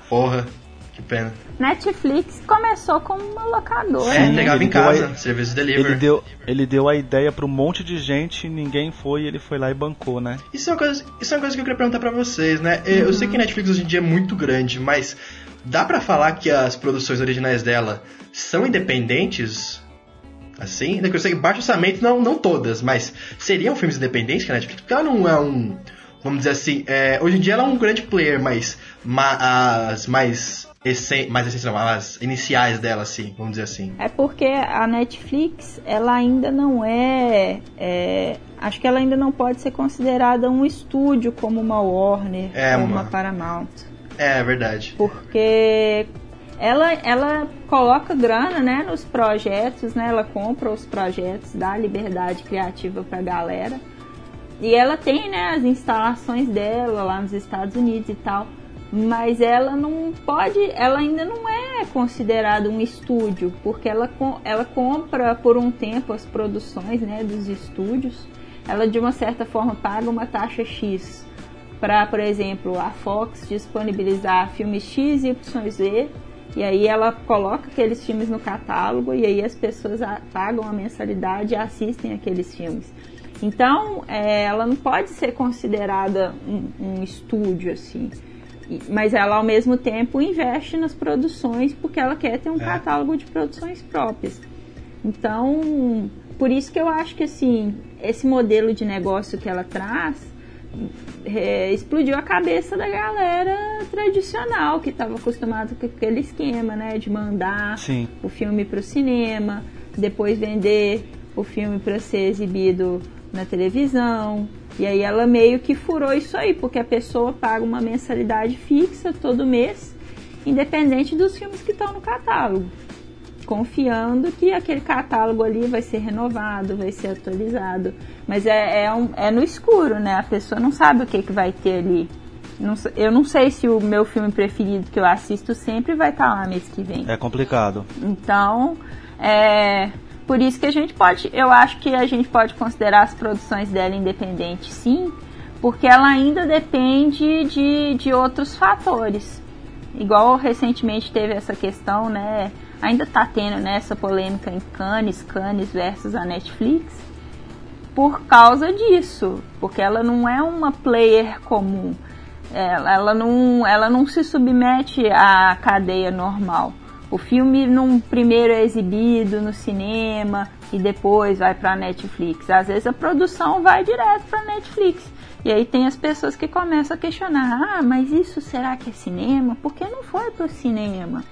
Porra, que pena. Netflix começou com uma locadora. Sim, entregava em casa, serviço de delivery. Ele deu a ideia pra um monte de gente, ninguém foi, ele foi lá e bancou, né? Isso é uma coisa que eu queria perguntar pra vocês, né? Eu sei que a Netflix hoje em dia é muito grande, mas dá pra falar que as produções originais dela são independentes? Assim? Eu sei que baixo orçamento, não todas, mas seriam filmes independentes que a Netflix... Porque ela não é um... Vamos dizer assim, hoje em dia ela é um grande player, mas as mais iniciais dela, assim, vamos dizer assim. É porque a Netflix, ela ainda não é... Acho que ela ainda não pode ser considerada um estúdio como uma Warner, como uma Paramount. É verdade. Porque ela coloca grana, né, nos projetos, né, ela compra os projetos, dá liberdade criativa pra galera. E ela tem, né, as instalações dela lá nos Estados Unidos e tal, mas ela não pode, ela ainda não é considerada um estúdio, porque ela compra por um tempo as produções, né, dos estúdios. Ela de uma certa forma paga uma taxa X para, por exemplo, a Fox disponibilizar filmes X, Y, Z, e aí ela coloca aqueles filmes no catálogo e aí as pessoas pagam a mensalidade e assistem aqueles filmes. Então, ela não pode ser considerada um estúdio, assim. Mas ela, ao mesmo tempo, investe nas produções porque ela quer ter um catálogo de produções próprias. Então, por isso que eu acho que, assim, esse modelo de negócio que ela traz explodiu a cabeça da galera tradicional que estava acostumada com aquele esquema, né? De mandar o filme para o cinema, depois vender o filme para ser exibido na televisão, e aí ela meio que furou isso aí, porque a pessoa paga uma mensalidade fixa todo mês, independente dos filmes que estão no catálogo, confiando que aquele catálogo ali vai ser renovado, vai ser atualizado, mas é no escuro, né? A pessoa não sabe o que vai ter ali. Eu não sei se o meu filme preferido que eu assisto sempre vai estar lá mês que vem. É complicado. Então, por isso que eu acho que a gente pode considerar as produções dela independentes, sim, porque ela ainda depende de outros fatores. Igual recentemente teve essa questão, né, Ainda tá tendo, né, essa polêmica em Cannes versus a Netflix, por causa disso, porque ela não é uma player comum, ela não se submete à cadeia normal. O filme primeiro é exibido no cinema e depois vai para a Netflix. Às vezes a produção vai direto para a Netflix. E aí tem as pessoas que começam a questionar, mas isso será que é cinema? Por que não foi para o cinema?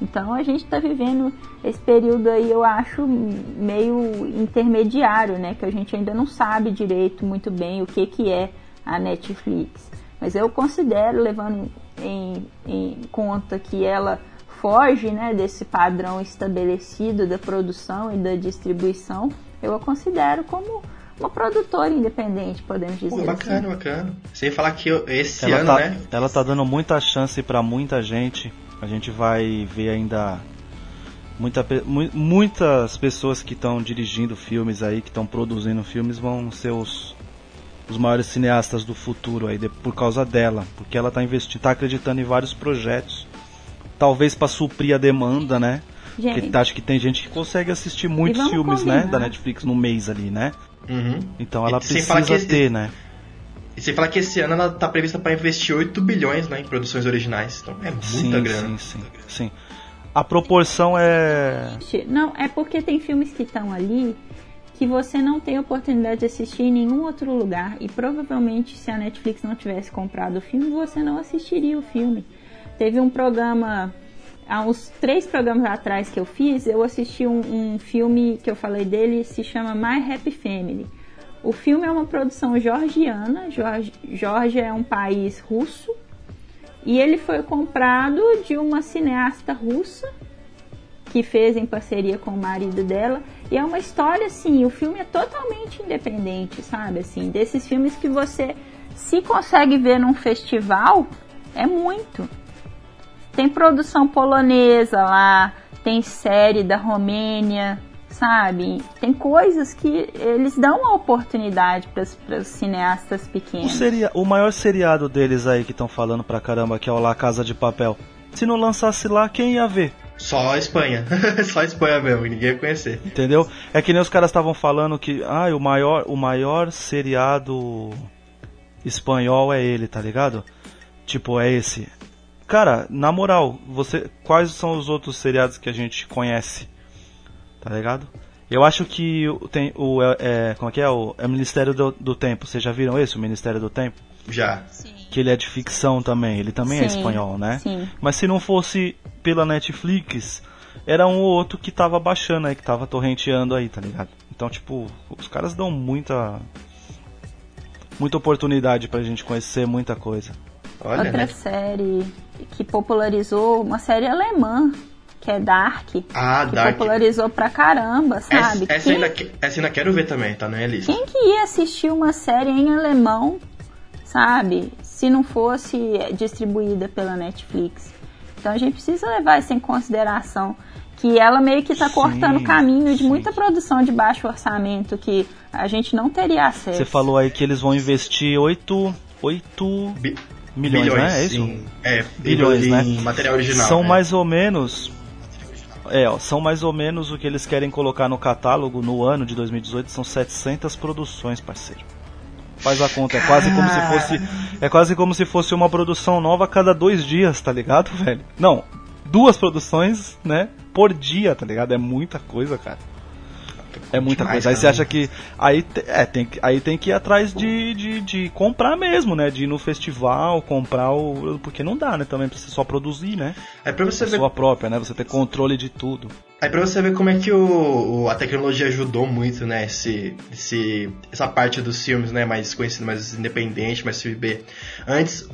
Então a gente está vivendo esse período aí, eu acho, meio intermediário, né? Que a gente ainda não sabe direito muito bem o que é a Netflix. Mas eu considero, levando em conta que ela foge, né, desse padrão estabelecido da produção e da distribuição, eu a considero como uma produtora independente, podemos dizer. Pô, bacana, assim. Bacana. Sem falar que esse ano, né? Ela tá dando muita chance para muita gente. A gente vai ver ainda muitas pessoas que estão dirigindo filmes aí, que estão produzindo filmes, vão ser os maiores cineastas do futuro aí, por causa dela, porque ela tá acreditando em vários projetos, talvez para suprir a demanda, né? Gente. Porque acho que tem gente que consegue assistir muitos filmes, combinar, né, da Netflix no mês ali, né? Uhum. Então ela precisa ter, né? E sem falar que esse ano ela tá prevista para investir 8 bilhões, né, em produções originais. Então é muita grana. Sim. A proporção é... Não, é porque tem filmes que estão ali que você não tem oportunidade de assistir em nenhum outro lugar. E provavelmente se a Netflix não tivesse comprado o filme, você não assistiria o filme. Teve um programa... Há uns 3 programas atrás que eu fiz, eu assisti um filme que eu falei dele, se chama My Happy Family. O filme é uma produção georgiana. Geórgia é um país russo. E ele foi comprado de uma cineasta russa que fez em parceria com o marido dela. E é uma história, assim, o filme é totalmente independente, sabe? Assim, desses filmes que você se consegue ver num festival, é muito. Tem produção polonesa lá, tem série da Romênia, sabe? Tem coisas que eles dão uma oportunidade para os cineastas pequenos. O maior seriado deles aí que estão falando pra caramba, que é o La Casa de Papel, se não lançasse lá, quem ia ver? Só a Espanha. Só a Espanha mesmo, ninguém ia conhecer. Entendeu? É que nem os caras estavam falando que o maior seriado espanhol é ele, tá ligado? Tipo, é esse. Cara, na moral, quais são os outros seriados que a gente conhece? Tá ligado? Eu acho que tem o... como é que é? O Ministério do Tempo. Vocês já viram esse, o Ministério do Tempo? Já. Sim. Que ele é de ficção também. Ele também é espanhol, né? Sim. Mas se não fosse pela Netflix, era um ou outro que tava baixando aí, que tava torrenteando aí, tá ligado? Então, tipo, os caras dão muita oportunidade pra gente conhecer muita coisa. Olha, outra série que popularizou, uma série alemã, que é Dark, Dark. Popularizou pra caramba, sabe? Essa ainda quero ver também, tá na minha lista. Quem que ia assistir uma série em alemão, sabe? Se não fosse distribuída pela Netflix. Então a gente precisa levar isso em consideração, que ela meio que tá cortando o caminho de muita produção de baixo orçamento que a gente não teria acesso. Você falou aí que eles vão investir 8 bilhões, né? É isso? Bilhões, né? Em material original. São mais ou menos... são mais ou menos o que eles querem colocar no catálogo no ano de 2018, são 700 produções, parceiro. Faz a conta, é quase como se fosse uma produção nova a cada 2 dias, tá ligado, velho? Não, 2 produções, né, por dia, tá ligado? É muita coisa, cara. É muita coisa. Aí você acha que... Aí tem que ir atrás de comprar mesmo, né? De ir no festival, comprar o... Porque não dá, né? Também pra você só produzir, né? É pra você ver... Sua própria, né? Você ter controle de tudo. Aí pra você ver como é que a tecnologia ajudou muito, né? Essa parte dos filmes, né? Mais conhecido, mais independente, mais CB. Antes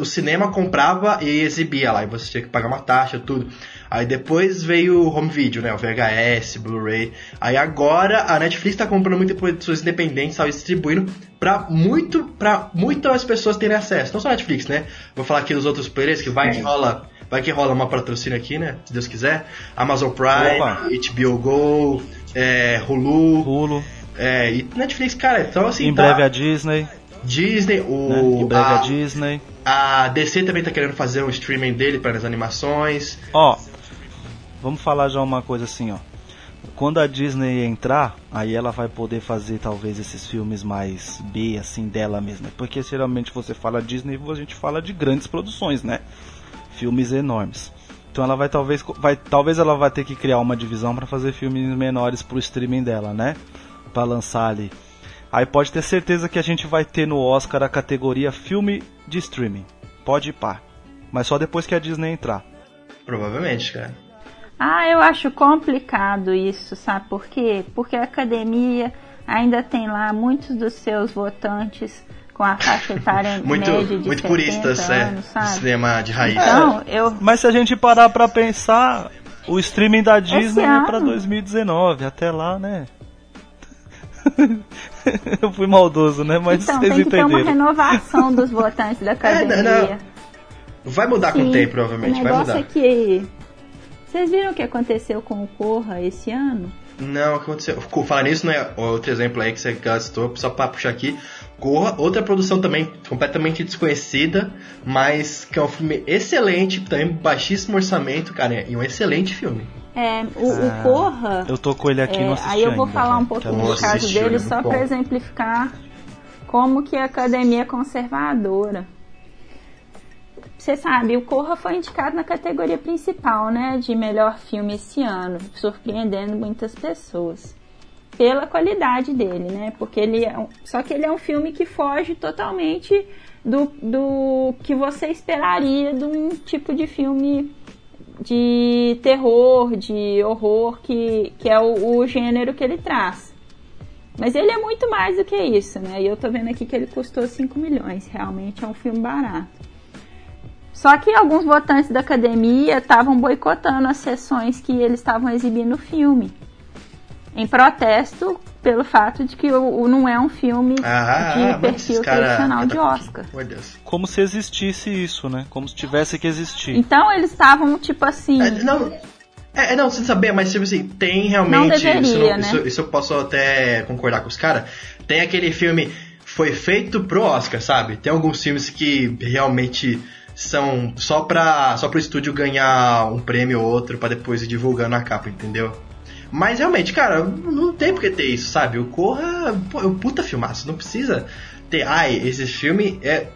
o cinema comprava e exibia lá. E você tinha que pagar uma taxa, tudo. Aí depois veio o home video, né? O VHS, Blu-ray. Aí agora a Netflix tá comprando muitas produções independentes, tá distribuindo pra muitas pessoas terem acesso. Não só a Netflix, né? Vou falar aqui dos outros players, que vai que rola uma patrocínio aqui, né? Se Deus quiser. Amazon Prime, HBO Go, Hulu. E Netflix, cara, então assim... Em breve a Disney, o... Em breve a Disney. A DC também tá querendo fazer um streaming dele para as animações. Ó... vamos falar já uma coisa assim, ó. Quando a Disney entrar, aí ela vai poder fazer talvez esses filmes mais B, assim, dela mesma. Porque geralmente você fala Disney, a gente fala de grandes produções, né? Filmes enormes. Então ela vai talvez ela vai ter que criar uma divisão para fazer filmes menores pro streaming dela, né? Para lançar ali. Aí pode ter certeza que a gente vai ter no Oscar a categoria filme de streaming. Pode ir pá. Mas só depois que a Disney entrar. Provavelmente, cara. Ah, eu acho complicado isso, sabe por quê? Porque a academia ainda tem lá muitos dos seus votantes com a faixa etária muito, média de muito 70 puristas, anos, sabe? De cinema de raiz. Então, mas se a gente parar pra pensar, o streaming da Disney é pra 2019, até lá, né? Eu fui maldoso, né? Mas então, vocês entenderam. Então, tem que ter uma renovação dos votantes da academia. Não. Vai mudar com o tempo, provavelmente. O negócio vai mudar. É que... Vocês viram o que aconteceu com o Corra esse ano? Não, o que aconteceu? Falar nisso, né? Outro exemplo aí que você gastou, só pra puxar aqui. Corra, outra produção também completamente desconhecida, mas que é um filme excelente, também baixíssimo orçamento, cara, e um excelente filme. É, o Corra... Eu tô com ele aqui, não assisti. Aí eu vou falar um pouquinho do caso dele, só pra exemplificar como que a academia é conservadora. Você sabe, o Corra foi indicado na categoria principal, né, de melhor filme esse ano, surpreendendo muitas pessoas, pela qualidade dele, né, porque ele é um filme que foge totalmente do que você esperaria de um tipo de filme de terror, de horror, que é o gênero que ele traz. Mas ele é muito mais do que isso, né, e eu tô vendo aqui que ele custou 5 milhões, realmente é um filme barato. Só que alguns votantes da academia estavam boicotando as sessões que eles estavam exibindo o filme, em protesto pelo fato de que não é um filme de perfil tradicional de Oscar. Como se existisse isso, né? Como se tivesse que existir. Então eles estavam tipo assim... Não, sem saber, mas tipo assim, tem realmente... Não deveria, isso eu posso até concordar com os caras. Tem aquele filme, foi feito pro Oscar, sabe? Tem alguns filmes que realmente... são só pro estúdio ganhar um prêmio ou outro pra depois ir divulgando a capa, entendeu? Mas realmente, cara, não tem porque ter isso, sabe? O Corra, pô, é um puta filmaço, não precisa ter... Ai, esse filme é...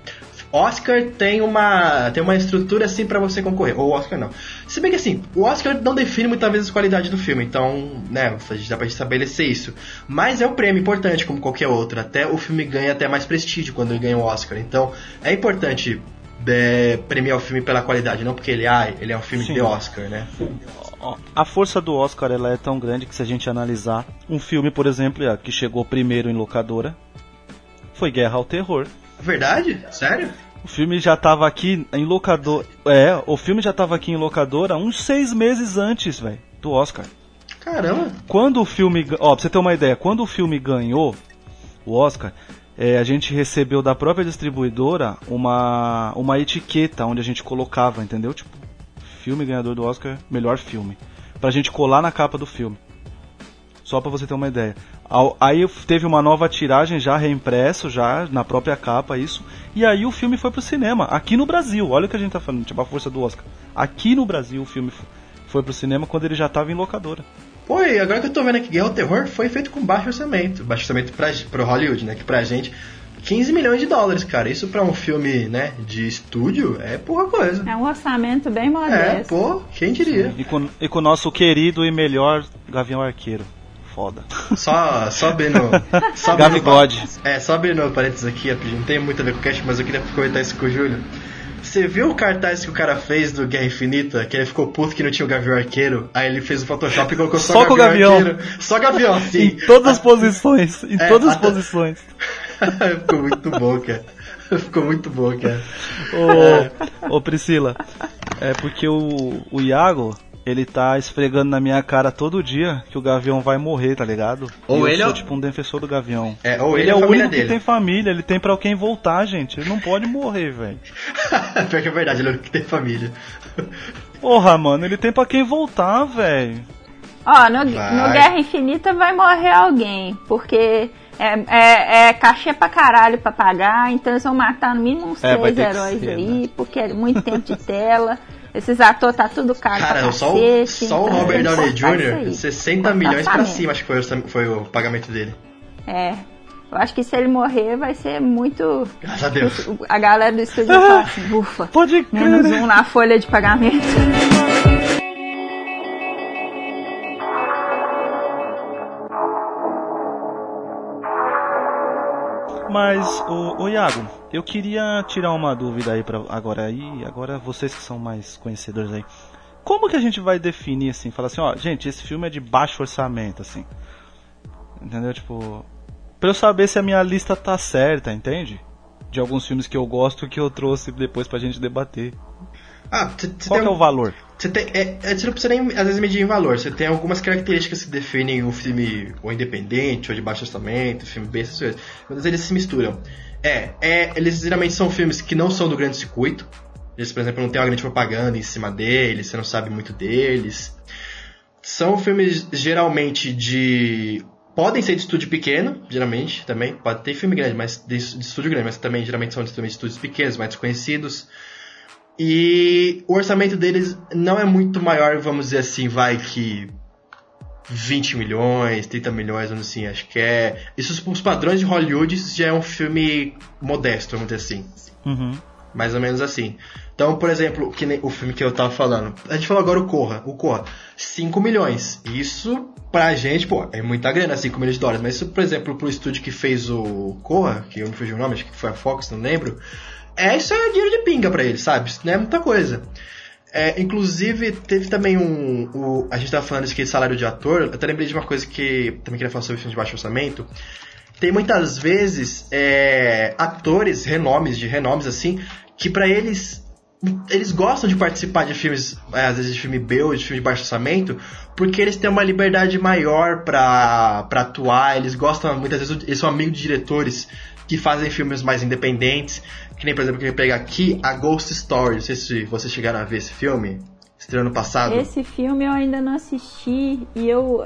Oscar tem uma estrutura assim pra você concorrer, ou Oscar não. Se bem que assim, o Oscar não define muitas vezes a qualidade do filme, então, né, dá pra estabelecer isso. Mas é um prêmio importante como qualquer outro, até o filme ganha até mais prestígio quando ele ganha o Oscar, então é importante... premiar o filme pela qualidade, não porque ele é um filme de Oscar, né? A força do Oscar, ela é tão grande que se a gente analisar um filme, por exemplo, que chegou primeiro em locadora, foi Guerra ao Terror. Verdade? Sério? O filme já estava aqui em locadora. O filme já estava aqui em locadora uns 6 meses antes, velho, do Oscar. Caramba! Quando o filme, pra você ter uma ideia, quando o filme ganhou o Oscar, a gente recebeu da própria distribuidora uma etiqueta onde a gente colocava, entendeu? Tipo, filme ganhador do Oscar, melhor filme. Pra gente colar na capa do filme. Só pra você ter uma ideia. Aí teve uma nova tiragem já, reimpresso, já na própria capa, isso. E aí o filme foi pro cinema, aqui no Brasil. Olha o que a gente tá falando, tipo, a força do Oscar. Aqui no Brasil o filme foi pro cinema quando ele já tava em locadora. Pô, e agora que eu tô vendo aqui, Guerra ao Terror foi feito com baixo orçamento. Baixo orçamento pro Hollywood, né? Que pra gente, 15 milhões de dólares, cara. Isso pra um filme, né, de estúdio é pouca coisa. É um orçamento bem modesto. É, pô, quem diria? E com o nosso querido e melhor Gavião Arqueiro. Foda. Só Gavi God. Só abrindo parênteses aqui, não tem muito a ver com o cast, mas eu queria comentar isso com o Júlio. Você viu o cartaz que o cara fez do Guerra Infinita? Que ele ficou puto que não tinha o Gavião Arqueiro. Aí ele fez o Photoshop e colocou só o Gavião Arqueiro. Só Gavião, sim. Em todas as posições. Em todas as posições. Ficou muito bom, cara. Ô, Priscila. É porque o Iago, ele tá esfregando na minha cara todo dia que o Gavião vai morrer, tá ligado? Ou ele é tipo um defensor do Gavião. Ou ele é o único dele. Que tem família, ele tem pra quem voltar, gente. Ele não pode morrer, velho. Pior que é verdade, ele é o que tem família. Porra, mano, ele tem pra quem voltar, velho. Ó, no Guerra Infinita vai morrer alguém, porque é cachê pra caralho pra pagar, então eles vão matar no mínimo uns 3 heróis ser, aí, né? Porque é muito tempo de tela. Esses atores tá tudo caro. Cara, só o Robert Downey Jr., 60 milhões pra cima, acho que foi o pagamento dele. É. Eu acho que se ele morrer vai ser muito... Graças a Deus. A galera do estúdio fala assim, ufa, pode crer. Menos um na folha de pagamento. Mas, ô Iago, eu queria tirar uma dúvida aí pra agora vocês que são mais conhecedores aí. Como que a gente vai definir assim, falar assim, ó, gente, esse filme é de baixo orçamento, assim. Entendeu? Tipo... pra eu saber se a minha lista tá certa, entende? De alguns filmes que eu gosto que eu trouxe depois pra gente debater. Ah, qual que é o valor? Você não precisa nem, às vezes, medir em valor. Você tem algumas características que definem o filme ou independente, ou de baixo orçamento, filme B, essas coisas. Mas eles se misturam. Eles geralmente são filmes que não são do grande circuito. Eles, por exemplo, não tem uma grande propaganda em cima deles, você não sabe muito deles. São filmes, geralmente, de... podem ser de estúdio pequeno, geralmente, também. Pode ter filme grande, mas de estúdio grande, mas também geralmente são de estúdios pequenos, mais desconhecidos. E o orçamento deles não é muito maior, vamos dizer assim, vai que 20 milhões, 30 milhões, vamos dizer assim, acho que é... Isso, os padrões de Hollywood, já é um filme modesto, vamos dizer assim. Uhum. Mais ou menos assim. Então, por exemplo, que nem o filme que eu tava falando. A gente falou agora o Corra. O Corra, 5 milhões. Isso, pra gente, pô, é muita grana, 5 milhões de dólares. Mas isso, por exemplo, pro estúdio que fez o Corra, que eu me fugi o nome, acho que foi a Fox, não lembro. Isso é dinheiro de pinga pra eles, sabe? Isso não é muita coisa. Inclusive, teve também a gente tava falando isso aqui de salário de ator. Eu até lembrei de uma coisa que também queria falar sobre filme de baixo orçamento. Tem muitas vezes atores, renomes assim, que pra eles gostam de participar de filmes, às vezes de filme B ou de filme de baixo orçamento, porque eles têm uma liberdade maior pra atuar, eles gostam, muitas vezes eles são amigos de diretores que fazem filmes mais independentes, que nem, por exemplo, que eu pego aqui, a Ghost Story, não sei se vocês chegaram a ver esse filme, estreou ano passado. Esse filme eu ainda não assisti e eu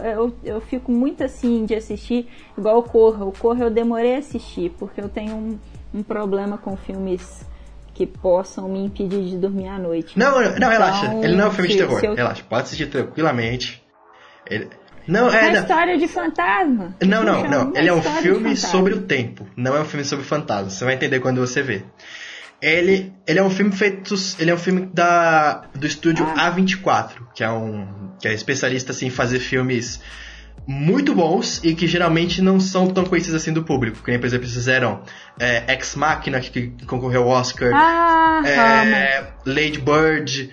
fico muito assim de assistir, igual o Corra. O Corra eu demorei a assistir, porque eu tenho um problema com filmes... que possam me impedir de dormir à noite. Não, relaxa. Ele não é um filme de terror. Relaxa, pode assistir tranquilamente. Não é uma história de fantasma. Não. Ele é um filme sobre o tempo. Não é um filme sobre fantasma. Você vai entender quando você vê. Ele é um filme feito... Ele é um filme do estúdio A24, que é especialista assim, em fazer filmes muito bons e que geralmente não são tão conhecidos assim do público, que nem, por exemplo, fizeram Ex Machina, que concorreu ao Oscar, Lady Bird,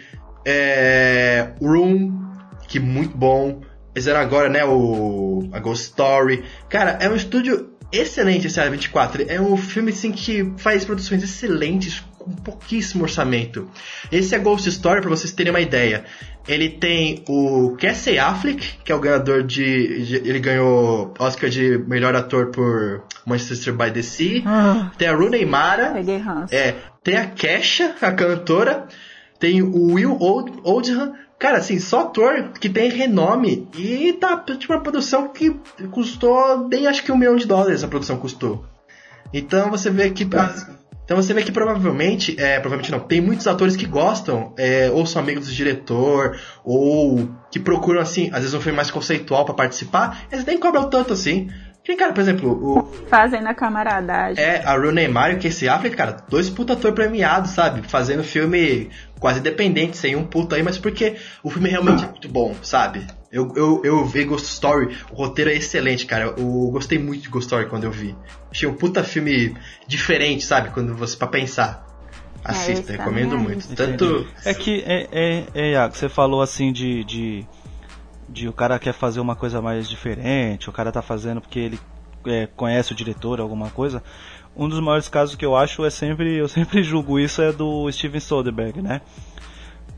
Room, que muito bom, fizeram agora, né, a Ghost Story. Cara, é um estúdio excelente esse A24, é um filme assim que faz produções excelentes com pouquíssimo orçamento. Esse é Ghost Story, pra vocês terem uma ideia. Ele tem o Casey Affleck, que é o ganhador ele ganhou Oscar de melhor ator por Manchester by the Sea. Tem a Rooney Mara. Tem a Kesha, a cantora. Tem o Will Oldham. Cara, assim, só ator que tem renome. E tá, tipo, uma produção que custou bem, acho que $1 milhão a produção custou. Então você vê que... provavelmente, provavelmente não, tem muitos atores que gostam, ou são amigos do diretor, ou que procuram, assim, às vezes um filme mais conceitual pra participar, eles nem cobram tanto, assim. Porque, cara, por exemplo... fazem na camaradagem. A Rooney Mara e o Casey Affleck, cara, 2 puta ator premiados, sabe? Fazendo filme quase independente, sem um puto aí, mas porque o filme realmente é muito bom, sabe? Eu vi Ghost Story, o roteiro é excelente, cara. Eu gostei muito de Ghost Story quando eu vi. Achei um puta filme diferente, sabe? Quando você, pra pensar. Assista, recomendo muito. Tanto... Iago, você falou assim de o cara quer fazer uma coisa mais diferente, o cara tá fazendo porque ele conhece o diretor, alguma coisa. Um dos maiores casos que eu acho eu sempre julgo isso, é do Steven Soderbergh, né?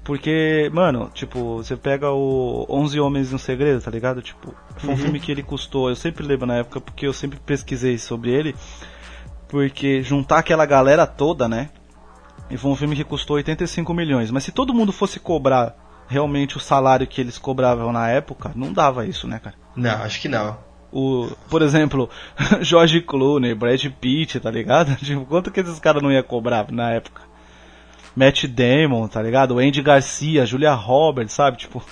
Porque, mano, tipo, você pega o 11 Homens e um Segredo, tá ligado? Tipo, foi um filme que ele custou, eu sempre lembro na época, porque eu sempre pesquisei sobre ele, porque juntar aquela galera toda, né? E foi um filme que custou 85 milhões, mas se todo mundo fosse cobrar realmente o salário que eles cobravam na época, não dava isso, né, cara? Não, acho que não. Por exemplo, George Clooney, Brad Pitt, tá ligado? Tipo, quanto que esses caras não iam cobrar na época? Matt Damon, tá ligado? O Andy Garcia, Julia Roberts, sabe? Tipo...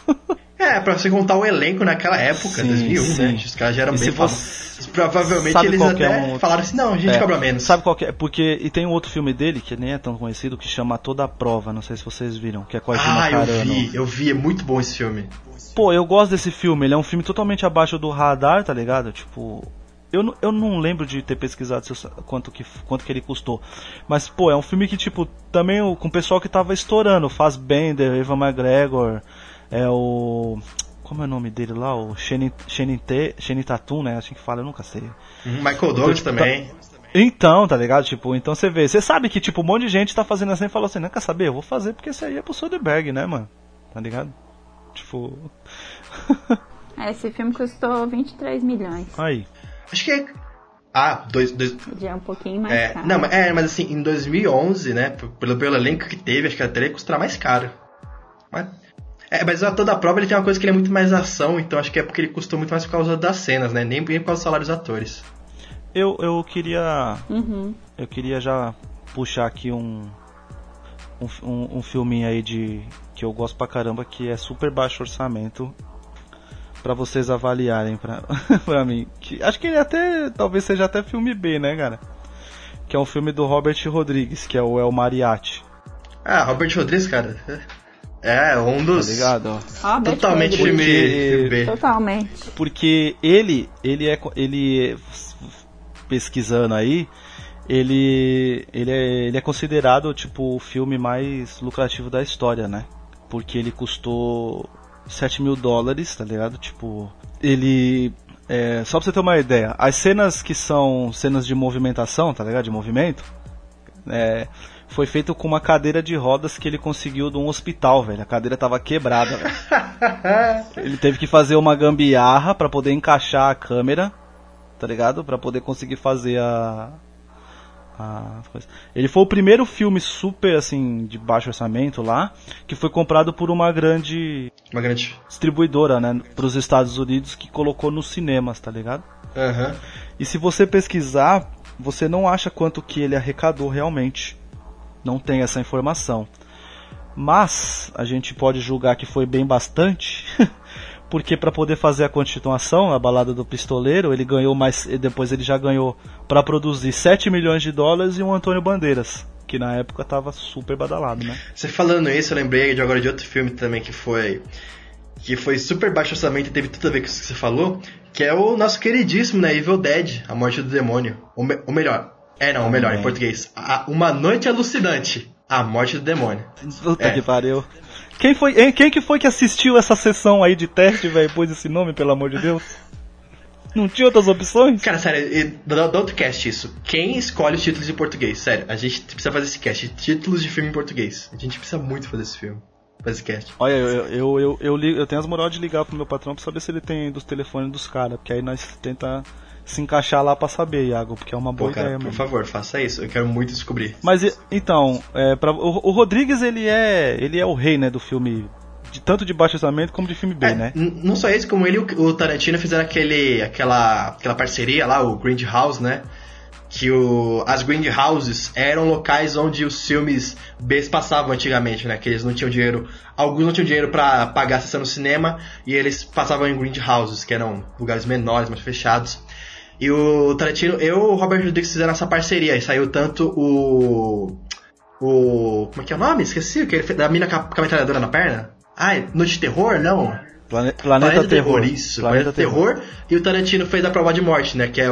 É, pra você contar o elenco naquela época, sim, 2001, sim, né? Os caras já eram bem famosos. Provavelmente eles até falaram assim, não, a gente cobra menos. Sabe qual que é? Porque, e tem um outro filme dele, que nem é tão conhecido, que chama Toda a Prova, não sei se vocês viram, que é com a Gina Carano. Eu vi, é muito bom esse filme. Pô, eu gosto desse filme, ele é um filme totalmente abaixo do radar, tá ligado? Tipo... Eu não lembro de ter pesquisado quanto que ele custou. Mas, pô, é um filme que, tipo, também com o pessoal que tava estourando. Fassbender, Evan McGregor, é o... Como é o nome dele lá? O Channing Tatum, né? Acho que fala, eu nunca sei. Michael Douglas também. Então, tá ligado? Tipo, então você vê. Você sabe que, tipo, um monte de gente tá fazendo assim e falou assim, não quer saber? Eu vou fazer porque isso aí é pro Soderbergh, né, mano? Tá ligado? Tipo... Esse filme custou 23 milhões. Aí... Acho que é... Já é um pouquinho mais caro. Não, mas assim, em 2011, né? Pelo elenco que teve, acho que até ia custar mais caro. Mas o Ator da Prova, ele tem uma coisa que ele é muito mais ação, então acho que é porque ele custou muito mais por causa das cenas, né? Nem por causa do salário dos atores. Eu queria... Uhum. Eu queria já puxar aqui um filminho aí de... Que eu gosto pra caramba, que é super baixo orçamento... Pra vocês avaliarem pra mim. Acho que ele até... Talvez seja até filme B, né, cara? Que é um filme do Robert Rodriguez, que é o El Mariachi. Ah, Robert Rodriguez, cara. É, um dos... Tá ligado? Ó. Totalmente filme B. Totalmente. Porque ele pesquisando aí, ele é considerado, tipo, o filme mais lucrativo da história, né? Porque ele custou... $7.000, tá ligado? Tipo, ele... só pra você ter uma ideia, as cenas que são cenas de movimentação, tá ligado? De movimento, foi feito com uma cadeira de rodas que ele conseguiu de um hospital, velho. A cadeira tava quebrada, velho. Ele teve que fazer uma gambiarra pra poder encaixar a câmera, tá ligado? Pra poder conseguir fazer a coisa. Ele foi o primeiro filme super, assim, de baixo orçamento lá, que foi comprado por uma grande distribuidora, né, pros Estados Unidos, que colocou nos cinemas, tá ligado? Uhum. E se você pesquisar, você não acha quanto que ele arrecadou realmente. Não tem essa informação. Mas a gente pode julgar que foi bem bastante, porque para poder fazer a continuação, a Balada do Pistoleiro, ele ganhou mais, e depois ele já ganhou para produzir $7 milhões e um Antônio Bandeiras, que na época tava super badalado, né? Você falando isso, eu lembrei de outro filme também que foi super baixo orçamento e teve tudo a ver com isso que você falou, que é o nosso queridíssimo, né, Evil Dead, A Morte do Demônio, ou melhor, em português, Uma Noite Alucinante, A Morte do Demônio. Puta que pariu. Quem que foi que assistiu essa sessão aí de teste, velho, pôs esse nome, pelo amor de Deus? Não tinha outras opções? Cara, sério, dá outro cast isso. Quem escolhe os títulos em português? Sério, a gente precisa fazer esse cast. Títulos de filme em português. A gente precisa muito fazer esse filme. Fazer esse cast. Olha, eu tenho as moral de ligar pro meu patrão pra saber se ele tem dos telefones dos caras. Porque aí nós tenta se encaixar lá pra saber, Iago, porque é uma boa ideia, mano. Por favor, faça isso, eu quero muito descobrir. Mas, então, o Rodriguez, ele é o rei, né, do filme, tanto de baixo orçamento como de filme B, né? Não só isso, como ele e o Tarantino fizeram aquela parceria lá, o Grindhouse, né? Que as Grindhouses eram locais onde os filmes B passavam antigamente, né? Que eles não tinham dinheiro, alguns não tinham dinheiro pra pagar a sessão no cinema, e eles passavam em Grindhouses, que eram lugares menores, mais fechados. E o Tarantino e o Robert Rodriguez fizeram essa parceria, e saiu tanto o... Como é que é o nome? Esqueci, o que ele fez, da mina com a metralhadora na perna? Noite de Terror? Não. Planeta Terror, isso. Planeta Terror. E o Tarantino fez A Prova de Morte, né? Que é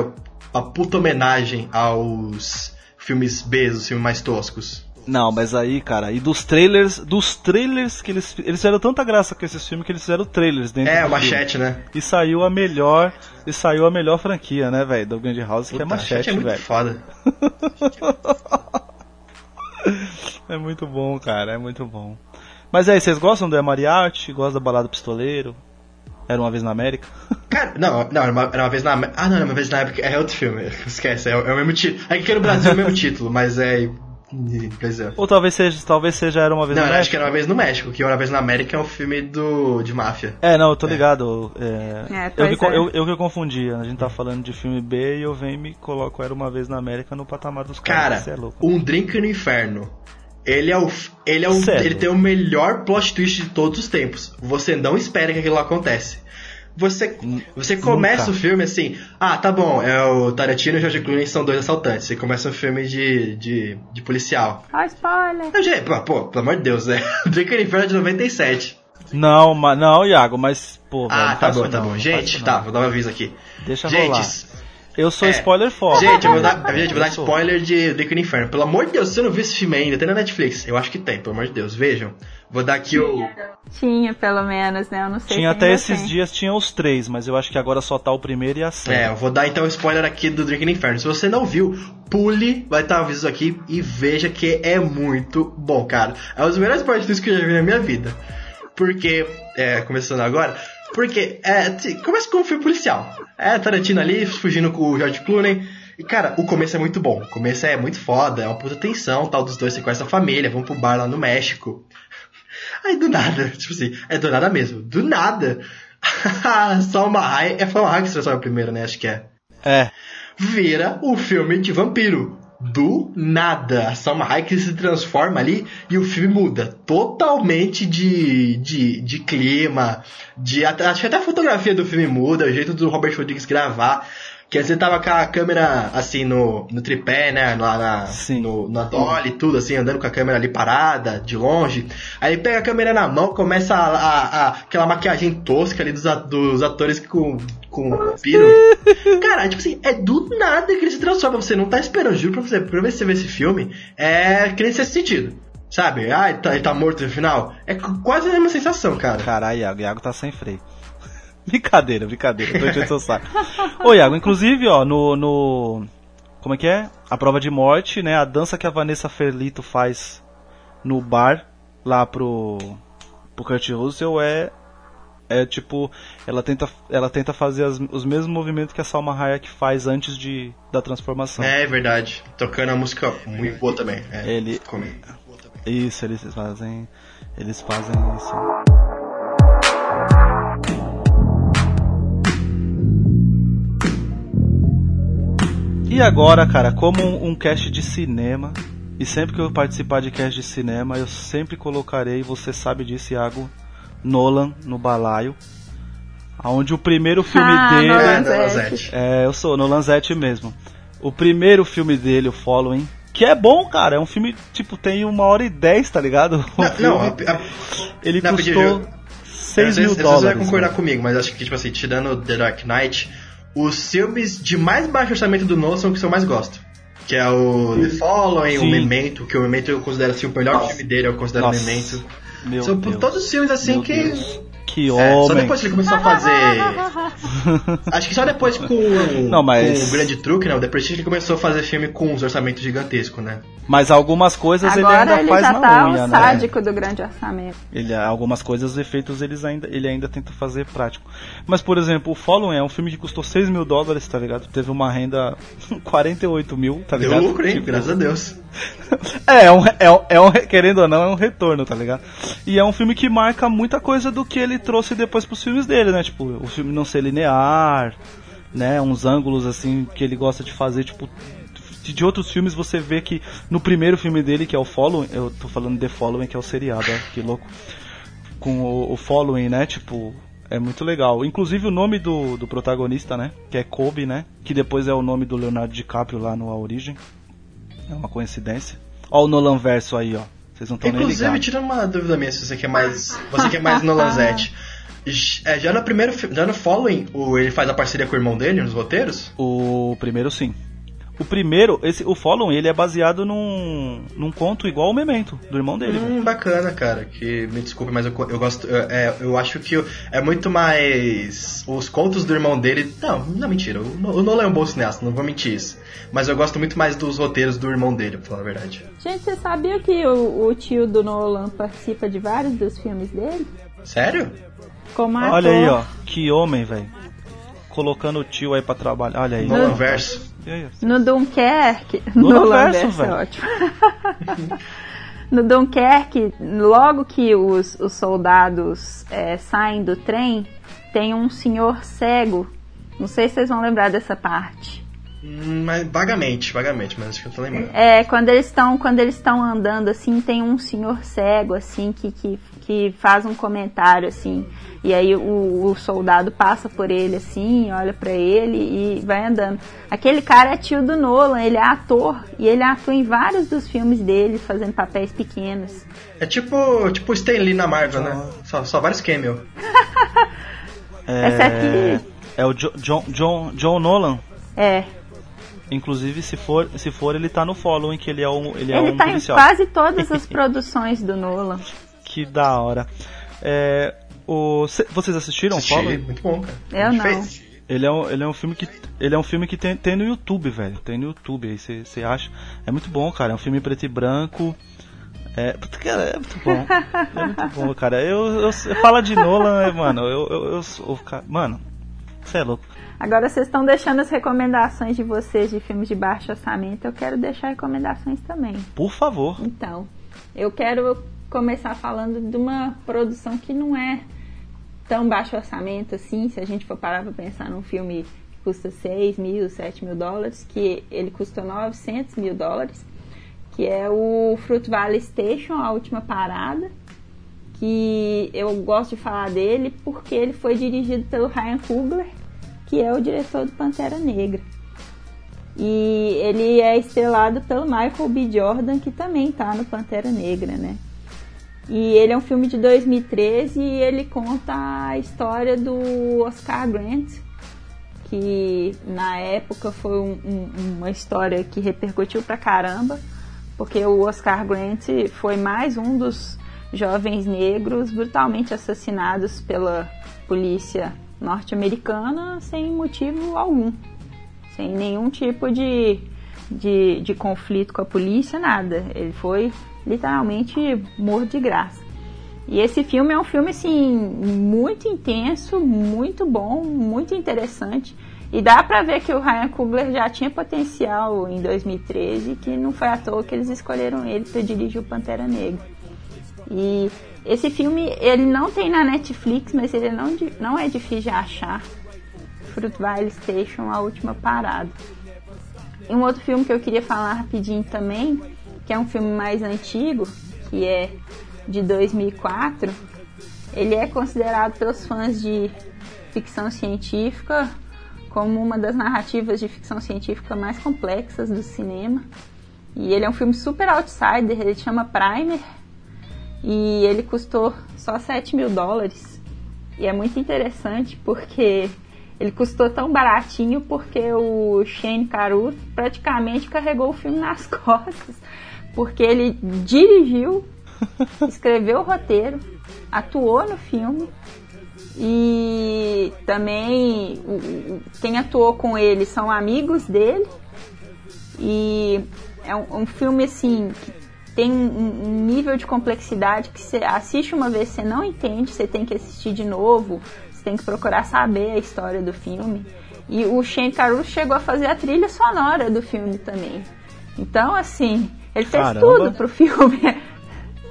a puta homenagem aos filmes B, os filmes mais toscos. Não, mas aí, cara, e dos trailers que eles fizeram tanta graça com esses filmes que eles fizeram trailers dentro do filme. É, o Machete, né? E saiu a melhor franquia, né, velho, do Grindhouse, que é Machete, velho. Machete é muito foda. É muito bom, cara, é muito bom. Mas aí, vocês gostam do El Mariachi? Gostam da Balada do Pistoleiro? Era Uma Vez na América? Cara, não, era uma Vez na América. Ah, não, Era Uma Vez na América é outro filme, esquece, é o mesmo título. Aqui no Brasil é o mesmo título, mas é... Ou talvez seja Era Uma Vez no México. Não, acho que Era Uma Vez no México, que Era Uma Vez na América é um filme de máfia. Não, eu tô ligado. Eu confundi, a gente tá falando de filme B e eu venho e me coloco Era Uma Vez na América no patamar dos caras. Cara, Um Drink no Inferno Ele tem o melhor plot twist de todos os tempos. Você não espera que aquilo acontece. Você começa o filme assim... Ah, tá bom, é o Tarantino e o George Clooney são dois assaltantes. Você começa um filme de policial. Ah, spoiler! Não, pô, pelo amor de Deus, né? Drake Inferno de 97. Não, Iago, mas... pô. Ah, tá bom. Gente, tá, vou dar um aviso aqui. Deixa rolar. Eu sou spoiler foda. Gente, eu vou dar spoiler de Drake Inferno. Pelo amor de Deus, se você não viu esse filme ainda, tem na Netflix? Eu acho que tem, pelo amor de Deus. Vejam. Vou dar aqui o... Tinha, pelo menos, né? Eu não sei. Tinha até esses dias, tinha os três, mas eu acho que agora só tá o primeiro e a cena. Eu vou dar então o spoiler aqui do Drink no Inferno. Se você não viu, pule, vai estar o aviso aqui e veja que é muito bom, cara. É um dos melhores plot twists que eu já vi na minha vida. Porque, começando agora, porque começa com um filme policial. Tarantino ali, fugindo com o George Clooney. E, cara, o começo é muito bom. O começo é muito foda, é uma puta tensão, tal, dos dois sequestram a família, vão pro bar lá no México. Aí do nada, tipo assim, do nada mesmo, do nada. Foi uma raia que se transforma primeiro, né? Acho que é. Vira o filme de vampiro. Do nada. A Salma Hayek se transforma ali e o filme muda totalmente de clima. Acho que até a fotografia do filme muda, o jeito do Robert Rodriguez gravar. Que antes ele tava com a câmera assim no tripé, né? Lá na dolly e tudo, assim, andando com a câmera ali parada, de longe. Aí ele pega a câmera na mão, começa aquela maquiagem tosca ali dos atores com vampiro. Cara, tipo assim, é do nada que ele se transforma. Você não tá esperando, juro pra você, pra ver se você vê esse filme, que nem esse sentido. Sabe? Ah, ele tá morto no final. É quase a mesma sensação, cara. Caralho, Iago tá sem freio. Brincadeira, tô enchendo seu saco. Ô, Iago, inclusive, ó, no... Como é que é? A prova de morte, né? A dança que a Vanessa Ferlito faz no bar, lá pro Kurt Russell, é tipo... Ela tenta fazer os mesmos movimentos que a Salma Hayek faz antes da transformação. É verdade. Tocando a música muito boa também. Isso, eles fazem isso. E agora, cara, como um cast de cinema, e sempre que eu participar de cast de cinema, eu sempre colocarei, você sabe disso, Iago, Nolan no balaio, onde o primeiro filme dele... Nolanzetti. Eu sou Nolanzetti mesmo. O primeiro filme dele, o Following, que é bom, cara, é um filme, tipo, tem 1h10, tá ligado? Ele custou $6.000. Você vai concordar comigo, mas acho que, tipo assim, tirando The Dark Knight... Os filmes de mais baixo orçamento do Nolan são os que eu mais gosto. Que é o The Following, o Memento, que o Memento eu considero assim, o melhor filme dele, eu considero Memento. São todos os filmes assim que... Que homem. Só depois que ele começou a fazer... Acho que só depois com o Grande Truque, né? O The Prestige, ele começou a fazer filme com uns orçamentos gigantescos, né? Mas algumas coisas ele ainda faz na unha, né? Agora ele já tá o sádico do grande orçamento. Algumas coisas, os efeitos, ele ainda tenta fazer prático. Mas, por exemplo, o Following é um filme que custou $6.000, tá ligado? Teve uma renda $48.000, tá ligado? Deu lucro, hein? Tipo, graças a Deus. Querendo ou não, é um retorno, tá ligado? E é um filme que marca muita coisa do que ele trouxe depois pros filmes dele, né? Tipo, o filme não ser linear, né? Uns ângulos, assim, que ele gosta de fazer, tipo... De outros filmes você vê que no primeiro filme dele, que é o Following... Eu tô falando The Following, que é o seriado, ó, que louco. Com o Following, né? Tipo, é muito legal. Inclusive o nome do protagonista, né? Que é Kobe, né? Que depois é o nome do Leonardo DiCaprio lá no A Origem. É uma coincidência. Ó o Nolan Verso aí, ó. Vocês não estão nem ligados. Inclusive, tira uma dúvida minha, se você quer mais... Você quer mais Nolanzetti. Já no Following, ele faz a parceria com o irmão dele nos roteiros? O primeiro, sim. O primeiro, o Following, ele é baseado num conto igual ao Memento, do irmão dele. Bacana, cara. Que me desculpe, mas eu gosto. Eu acho que é muito mais. Os contos do irmão dele. Não, mentira. O Nolan é um bom cineasta, não vou mentir isso. Mas eu gosto muito mais dos roteiros do irmão dele, pra falar a verdade. Gente, você sabia que o tio do Nolan participa de vários dos filmes dele? Sério? Como ator. Olha aí, ó. Que homem, velho. Colocando o tio aí pra trabalhar. Olha aí. Nolan Verso. No Dunkerque, Nolanverso é ótimo. No Dunkerque, logo que os soldados saem do trem, tem um senhor cego. Não sei se vocês vão lembrar dessa parte. Mas, vagamente, mas acho que eu tô lembrando. É, quando eles estão andando, assim, tem um senhor cego, assim, que faz um comentário, assim, e aí o soldado passa por ele, assim, olha pra ele e vai andando. Aquele cara é tio do Nolan, ele é ator, e ele atua em vários dos filmes dele, fazendo papéis pequenos. É tipo o Stan Lee na Marvel, né? Só vários cameo. Essa aqui... É o John Nolan? É. Inclusive, se for, ele tá no Following, que ele é um tá policial. Em quase todas as produções do Nolan. Que da hora. Vocês assistiram o Following? Muito bom, cara. Eu não. Ele é um filme que tem no YouTube, velho. Tem no YouTube, aí você acha. É muito bom, cara. É um filme preto e branco. É muito bom. É muito bom, cara. Eu falo de Nolan, mano. Eu sou... Mano, você é louco. Agora vocês estão deixando as recomendações de vocês de filmes de baixo orçamento. Eu quero deixar recomendações também. Por favor. Então, eu quero começar falando de uma produção que não é tão baixo orçamento assim. Se a gente for parar para pensar num filme que custa $6 mil, $7 mil, que ele custou $900 mil, que é o Fruitvale Station, A Última Parada, que eu gosto de falar dele porque ele foi dirigido pelo Ryan Coogler, que é o diretor do Pantera Negra. E ele é estrelado pelo Michael B. Jordan, que também tá no Pantera Negra, né? E ele é um filme de 2013 e ele conta a história do Oscar Grant, que na época foi uma história que repercutiu pra caramba, porque o Oscar Grant foi mais um dos jovens negros brutalmente assassinados pela polícia norte-americana sem motivo algum, sem nenhum tipo de conflito com a polícia, nada. Ele foi literalmente morto de graça. E esse filme é um filme assim muito intenso, muito bom, muito interessante, e dá pra ver que o Ryan Coogler já tinha potencial em 2013, que não foi à toa que eles escolheram ele pra dirigir o Pantera Negra. E esse filme, ele não tem na Netflix, mas ele não é difícil de achar. Fruitvale Station, A Última Parada. E um outro filme que eu queria falar rapidinho também, que é um filme mais antigo, que é de 2004. Ele é considerado pelos fãs de ficção científica como uma das narrativas de ficção científica mais complexas do cinema. E ele é um filme super outsider, ele chama Primer. E ele custou só $7 mil. E é muito interessante porque ele custou tão baratinho porque o Shane Carruth praticamente carregou o filme nas costas. Porque ele dirigiu, escreveu o roteiro, atuou no filme. E também quem atuou com ele são amigos dele. E é um filme assim... Tem um nível de complexidade que você assiste uma vez, você não entende, você tem que assistir de novo, você tem que procurar saber a história do filme. E o Shane Carruth chegou a fazer a trilha sonora do filme também. Então, assim, ele fez tudo pro filme.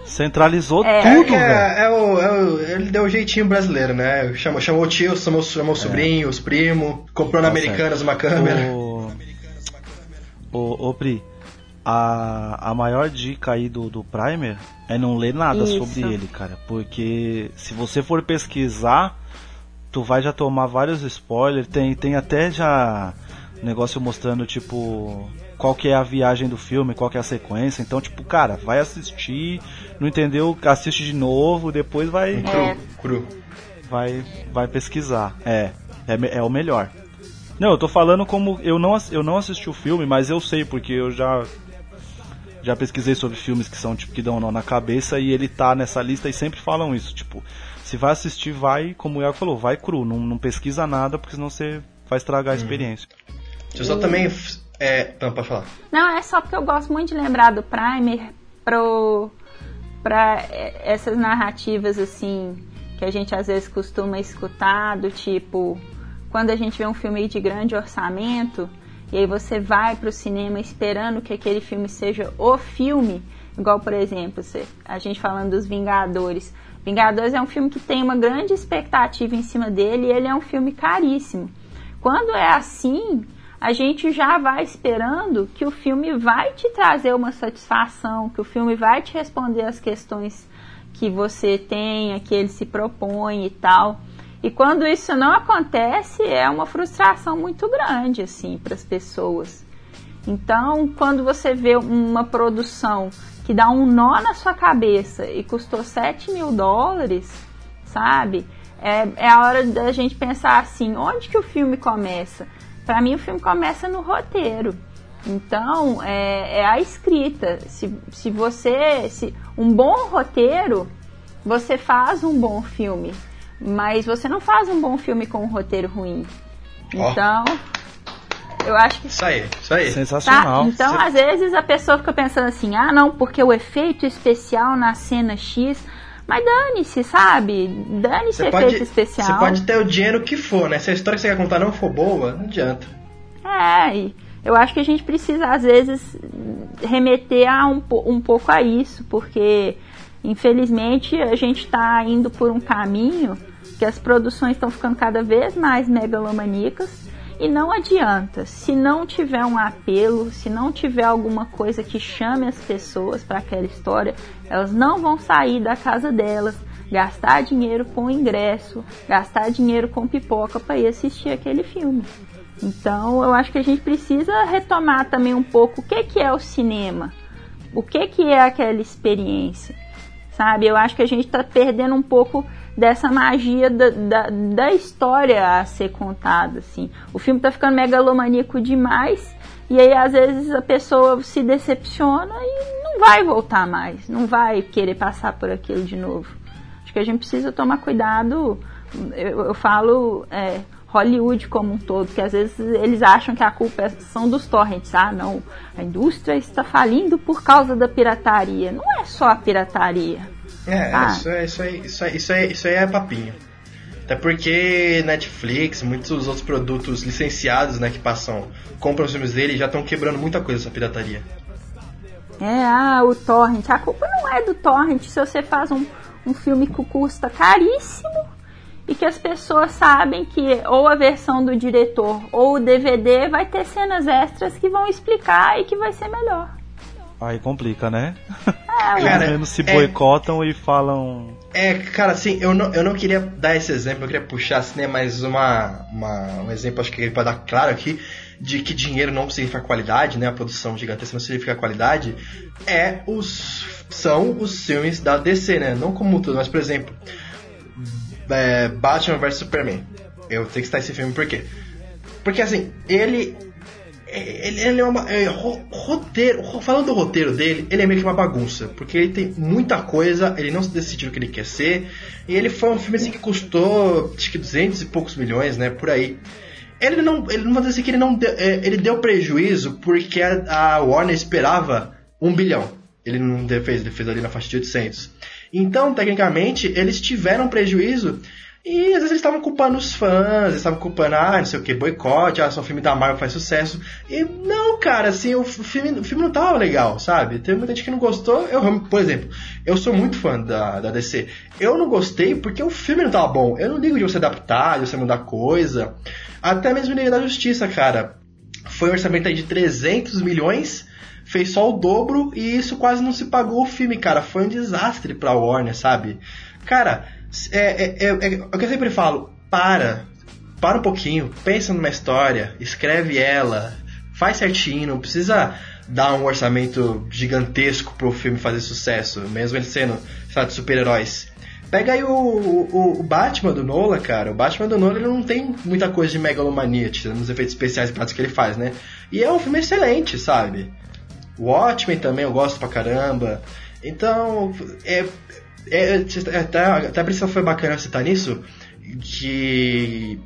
Centralizou tudo, velho. Ele deu um jeitinho brasileiro, né? Chamou o tio, chamou o sobrinho, os primos, comprou na Americanas uma câmera. Pri... A maior dica aí do Primer é não ler nada sobre ele, cara. Porque se você for pesquisar, tu vai já tomar vários spoilers. Tem até já negócio mostrando, tipo, qual que é a viagem do filme, qual que é a sequência. Então, tipo, cara, vai assistir, não entendeu, assiste de novo, depois vai... Cru. Vai pesquisar. É o melhor. Não, eu tô falando como... Eu não assisti o filme, mas eu sei, porque eu já pesquisei sobre filmes que são, tipo, que dão nó na cabeça, e ele tá nessa lista e sempre falam isso, tipo, se vai assistir, vai, como o Iago falou, vai cru, não pesquisa nada, porque senão você vai estragar a experiência. Deixa eu só também... Não, pode falar. Não, é só porque eu gosto muito de lembrar do Primer pra essas narrativas, assim, que a gente às vezes costuma escutar, do tipo, quando a gente vê um filme de grande orçamento... E aí você vai pro cinema esperando que aquele filme seja o filme. Igual, por exemplo, a gente falando dos Vingadores. Vingadores é um filme que tem uma grande expectativa em cima dele e ele é um filme caríssimo. Quando é assim, a gente já vai esperando que o filme vai te trazer uma satisfação, que o filme vai te responder as questões que você tem, que ele se propõe e tal. E quando isso não acontece, é uma frustração muito grande, assim, para as pessoas. Então, quando você vê uma produção que dá um nó na sua cabeça e custou $7 mil, sabe? É a hora da gente pensar assim, onde que o filme começa? Para mim, o filme começa no roteiro. Então, é a escrita. Se um bom roteiro, você faz um bom filme. Mas você não faz um bom filme com um roteiro ruim. Oh. Então, eu acho que... Isso aí. Sensacional. Tá? Então, às vezes, a pessoa fica pensando assim, ah, não, porque o efeito especial na cena X... Mas dane-se, sabe? Dane-se o efeito especial. Você pode ter o dinheiro que for, né? Se a história que você quer contar não for boa, não adianta. Eu acho que a gente precisa, às vezes, remeter a um pouco a isso, porque, infelizmente, a gente está indo por um caminho que as produções estão ficando cada vez mais megalomaníacas e não adianta. Se não tiver um apelo, se não tiver alguma coisa que chame as pessoas para aquela história, elas não vão sair da casa delas, gastar dinheiro com ingresso, gastar dinheiro com pipoca para ir assistir aquele filme. Então, eu acho que a gente precisa retomar também um pouco o que é o cinema, o que é aquela experiência, sabe? Eu acho que a gente está perdendo um pouco dessa magia da história a ser contada, assim. O filme tá ficando megalomaníaco demais e aí, às vezes, a pessoa se decepciona e não vai voltar mais, não vai querer passar por aquilo de novo. Acho que a gente precisa tomar cuidado, eu falo Hollywood como um todo, que às vezes eles acham que a culpa são dos torrents. Ah, não, a indústria está falindo por causa da pirataria. Não é só a pirataria. Isso aí é papinho. Até porque Netflix, muitos outros produtos licenciados, né, que passam, compram os filmes dele, já estão quebrando muita coisa essa pirataria. O torrent. A culpa não é do torrent. Se você faz um filme que custa caríssimo e que as pessoas sabem que ou a versão do diretor ou o DVD vai ter cenas extras que vão explicar e que vai ser melhor. Aí complica, né? Cara, menos se boicotam e falam... Cara, assim, eu não queria dar esse exemplo, eu queria puxar assim, né, mais um exemplo, acho que para dar claro aqui, de que dinheiro não significa qualidade, né? A produção gigantesca não significa qualidade, são os filmes da DC, né? Não como tudo, mas, por exemplo, Batman vs Superman. Eu tenho que citar esse filme por quê? Porque, assim, ele é uma... roteiro, falando do roteiro dele, ele é meio que uma bagunça, porque ele tem muita coisa, ele não se decidiu o que ele quer ser, e ele foi um filme assim que custou acho que 200 e poucos milhões, né, por aí. Ele deu prejuízo porque a Warner esperava 1 bilhão. Ele não fez, ele fez ali na faixa de 800. Então, tecnicamente, eles tiveram prejuízo. E às vezes eles estavam culpando os fãs, eles estavam culpando, não sei o que, boicote, só o filme da Marvel faz sucesso. E não, cara, assim, o filme não tava legal, sabe? Tem muita gente que não gostou. Eu, por exemplo, eu sou muito fã da DC. Eu não gostei porque o filme não tava bom. Eu não ligo de você adaptar, de você mudar coisa. Até mesmo Liga da Justiça, cara. Foi um orçamento aí de 300 milhões, fez só o dobro e isso quase não se pagou o filme, cara. Foi um desastre pra Warner, sabe? Cara... o que eu sempre falo, para um pouquinho, pensa numa história, escreve ela, faz certinho, não precisa dar um orçamento gigantesco pro filme fazer sucesso, mesmo ele sendo, sabe, super-heróis. Pega aí o Batman do Nolan, cara. O Batman do Nolan, ele não tem muita coisa de megalomania, nos efeitos especiais e práticos que ele faz, né? E é um filme excelente, sabe? O Watchmen também eu gosto pra caramba. Então, até a Priscila foi bacana citar nisso que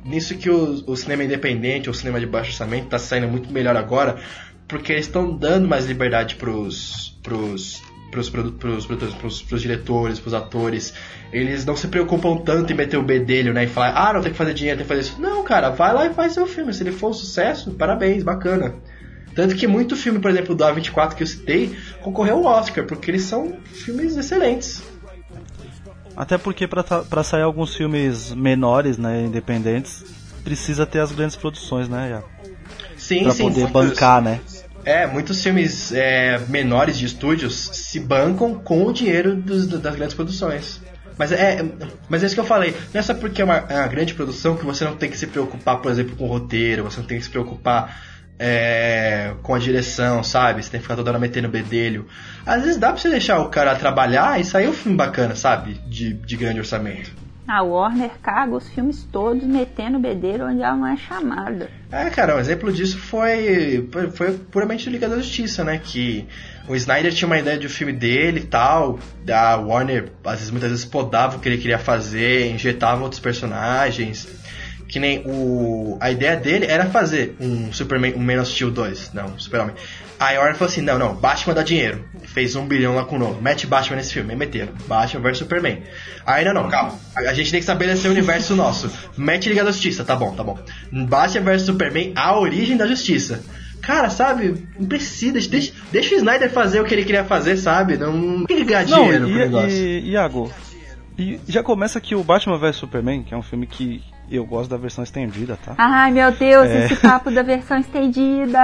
o cinema independente, o cinema de baixo orçamento está saindo muito melhor agora, porque eles estão dando mais liberdade pros diretores, pros atores. Eles não se preocupam tanto em meter o bedelho, né, e falar, não, tem que fazer dinheiro, tem que fazer isso. Não, cara, vai lá e faz seu filme, se ele for um sucesso, parabéns, bacana. Tanto que muito filme, por exemplo, do A24 que eu citei, concorreu ao Oscar, porque eles são filmes excelentes. Até porque para sair alguns filmes menores, né, independentes, precisa ter as grandes produções, né, Iago? Sim, pra poder bancar, né? É, muitos filmes menores de estúdios se bancam com o dinheiro das grandes produções. Mas é isso que eu falei. Não é só porque é uma grande produção que você não tem que se preocupar, por exemplo, com o roteiro, você não tem que se preocupar com a direção, sabe? Você tem que ficar toda hora metendo bedelho. Às vezes dá pra você deixar o cara trabalhar e sair um filme bacana, sabe? De grande orçamento. A Warner caga os filmes todos metendo bedelho onde ela não é chamada. É, cara, um exemplo disso foi puramente Liga da Justiça, né? Que o Snyder tinha uma ideia de um filme dele e tal, a Warner muitas vezes podava o que ele queria fazer, injetava outros personagens, que nem a ideia dele era fazer um Superman, um Man of Steel 2, não, um Superman. Aí a Warner falou assim, não, Batman dá dinheiro. Fez 1 bilhão lá com o novo. Mete Batman nesse filme, aí meteram. Batman vs Superman. Aí não, calma. A gente tem que estabelecer o universo nosso. Mete Liga da Justiça, tá bom. Batman vs Superman, a origem da justiça. Cara, sabe? Não precisa. Deixa o Snyder fazer o que ele queria fazer, sabe? Não tem que ganhar dinheiro pro negócio. Iago, e já começa que o Batman vs Superman, que é um filme que... eu gosto da versão estendida, tá? Ai, meu Deus, esse papo da versão estendida.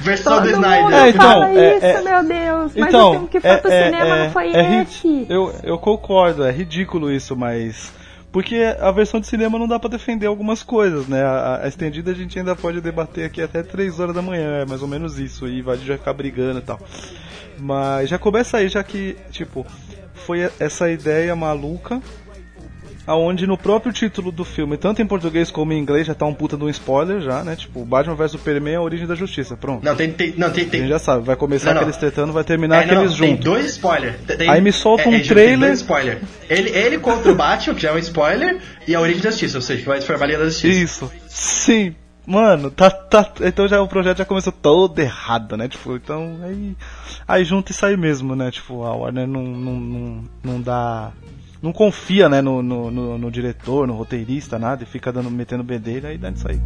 Versão do Snyder. Meu Deus. Mas então, o filme que foi pro cinema não foi esse. Eu concordo, é ridículo isso, mas... porque a versão de cinema não dá pra defender algumas coisas, né? A estendida a gente ainda pode debater aqui até 3 horas da manhã, é mais ou menos isso. E vai já ficar brigando e tal. Mas já começa aí, já que, tipo... foi essa ideia maluca... aonde no próprio título do filme, tanto em português como em inglês, já tá um puta de um spoiler já, né? Tipo, Batman vs Superman é a origem da justiça, pronto. Não, tem. A gente já sabe, vai começar aqueles tretando, vai terminar aqueles juntos. Tem 2 spoilers. Aí me solta um trailer... spoiler. Ele contra o Batman, que já é um spoiler, e a origem da justiça, ou seja, que vai formar a Liga da Justiça. Isso, sim. Mano, tá. Então já, o projeto já começou todo errado, né? Tipo, então aí junta e sai mesmo, né? Tipo, a Warner não dá... não confia, né, no diretor, no roteirista, nada, e fica metendo bedelho, aí dá nisso aí.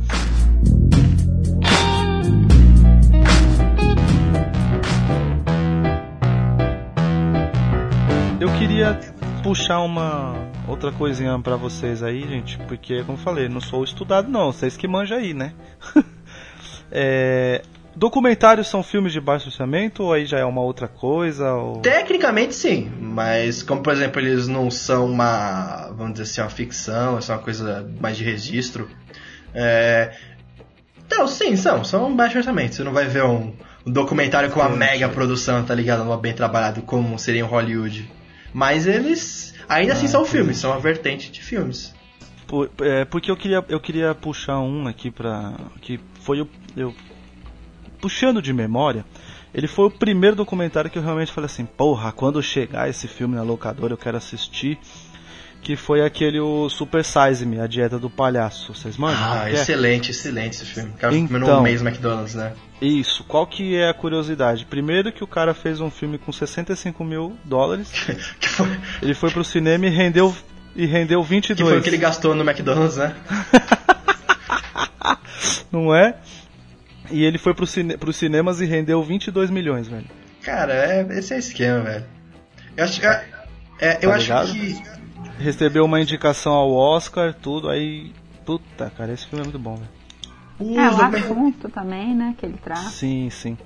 Eu queria puxar uma outra coisinha pra vocês aí, gente, porque, como eu falei, não sou estudado não, vocês que manjam aí, né? Documentários são filmes de baixo orçamento ou aí já é uma outra coisa? Ou... tecnicamente sim, mas como por exemplo eles não são uma, vamos dizer assim, uma ficção, é só uma coisa mais de registro. Então sim, são baixo orçamento. Você não vai ver um documentário com uma mega produção, tá ligado? Não é bem trabalhado como seria em Hollywood. Mas eles ainda assim são filmes, são uma vertente de filmes. Porque eu queria puxar um aqui pra... que foi o... puxando de memória, ele foi o primeiro documentário que eu realmente falei assim, porra, quando chegar esse filme na locadora eu quero assistir, que foi aquele o Super Size Me, A Dieta do Palhaço, vocês manjam? Ah, excelente esse filme, o cara então, comeu um mês McDonald's, né? Isso, qual que é a curiosidade? Primeiro que o cara fez um filme com $65 mil, ele foi pro cinema e rendeu 22. Que foi o que ele gastou no McDonald's, né? Não é? E ele foi pros cinemas e rendeu 22 milhões, velho. Cara, esse é o esquema, velho. Eu acho que... acho que... recebeu uma indicação ao Oscar, tudo, aí... puta, cara, esse filme é muito bom, velho. O assunto também, né, que ele traz. Sim.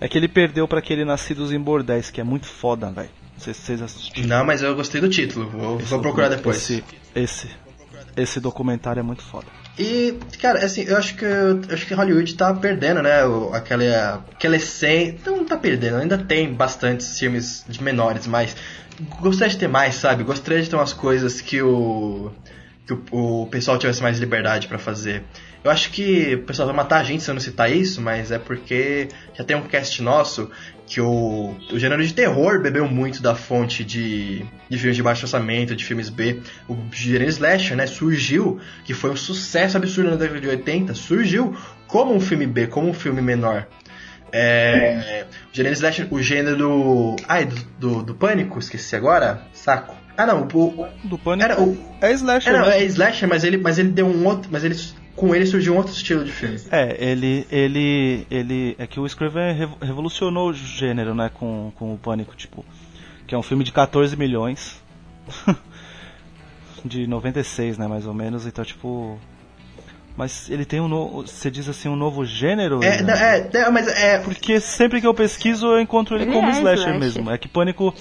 É que ele perdeu pra aquele Nascidos em Bordéis, que é muito foda, velho. Não sei se vocês assistiram. Não, mas eu gostei do título, vou procurar depois. Esse documentário é muito foda. E, cara, assim, eu acho que Hollywood tá perdendo, né, aquela essência... não tá perdendo, ainda tem bastantes filmes de menores, mas gostaria de ter mais, sabe? Gostaria de ter umas coisas que o pessoal tivesse mais liberdade pra fazer. Eu acho que o pessoal vai matar a gente se eu não citar isso, mas é porque já tem um cast nosso que o gênero de terror bebeu muito da fonte de filmes de baixo orçamento, de filmes B. O gênero slasher, né, surgiu, que foi um sucesso absurdo na década de 80, surgiu como um filme B, como um filme menor. O gênero slasher, o gênero do... ai, do Pânico, esqueci agora, saco. Ah, não, do Pânico era é slasher. Não, é slasher, mas ele deu um outro... mas ele... com ele surgiu um outro estilo de filme. Ele é que o Scorsese revolucionou o gênero, né, com o Pânico, tipo, que é um filme de 14 milhões de 96, né, mais ou menos, então tipo, Mas ele tem um novo... Você diz assim, um novo gênero? Mas porque sempre que eu pesquiso, eu encontro ele como slasher mesmo. É que Pânico...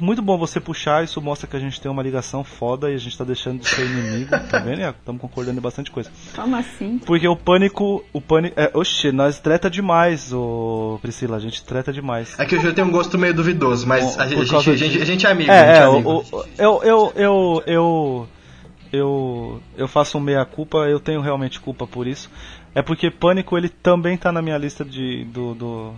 Muito bom você puxar, isso mostra que a gente tem uma ligação foda e a gente tá deixando de ser inimigo, tá vendo? Estamos concordando em bastante coisa. Como assim? Porque o pânico nós treta demais, Priscila, a gente treta demais. É que o Júlio tem um gosto meio duvidoso, mas a gente é amigo. Eu faço um meia-culpa, eu tenho realmente culpa por isso. É porque Pânico, ele também tá na minha lista dos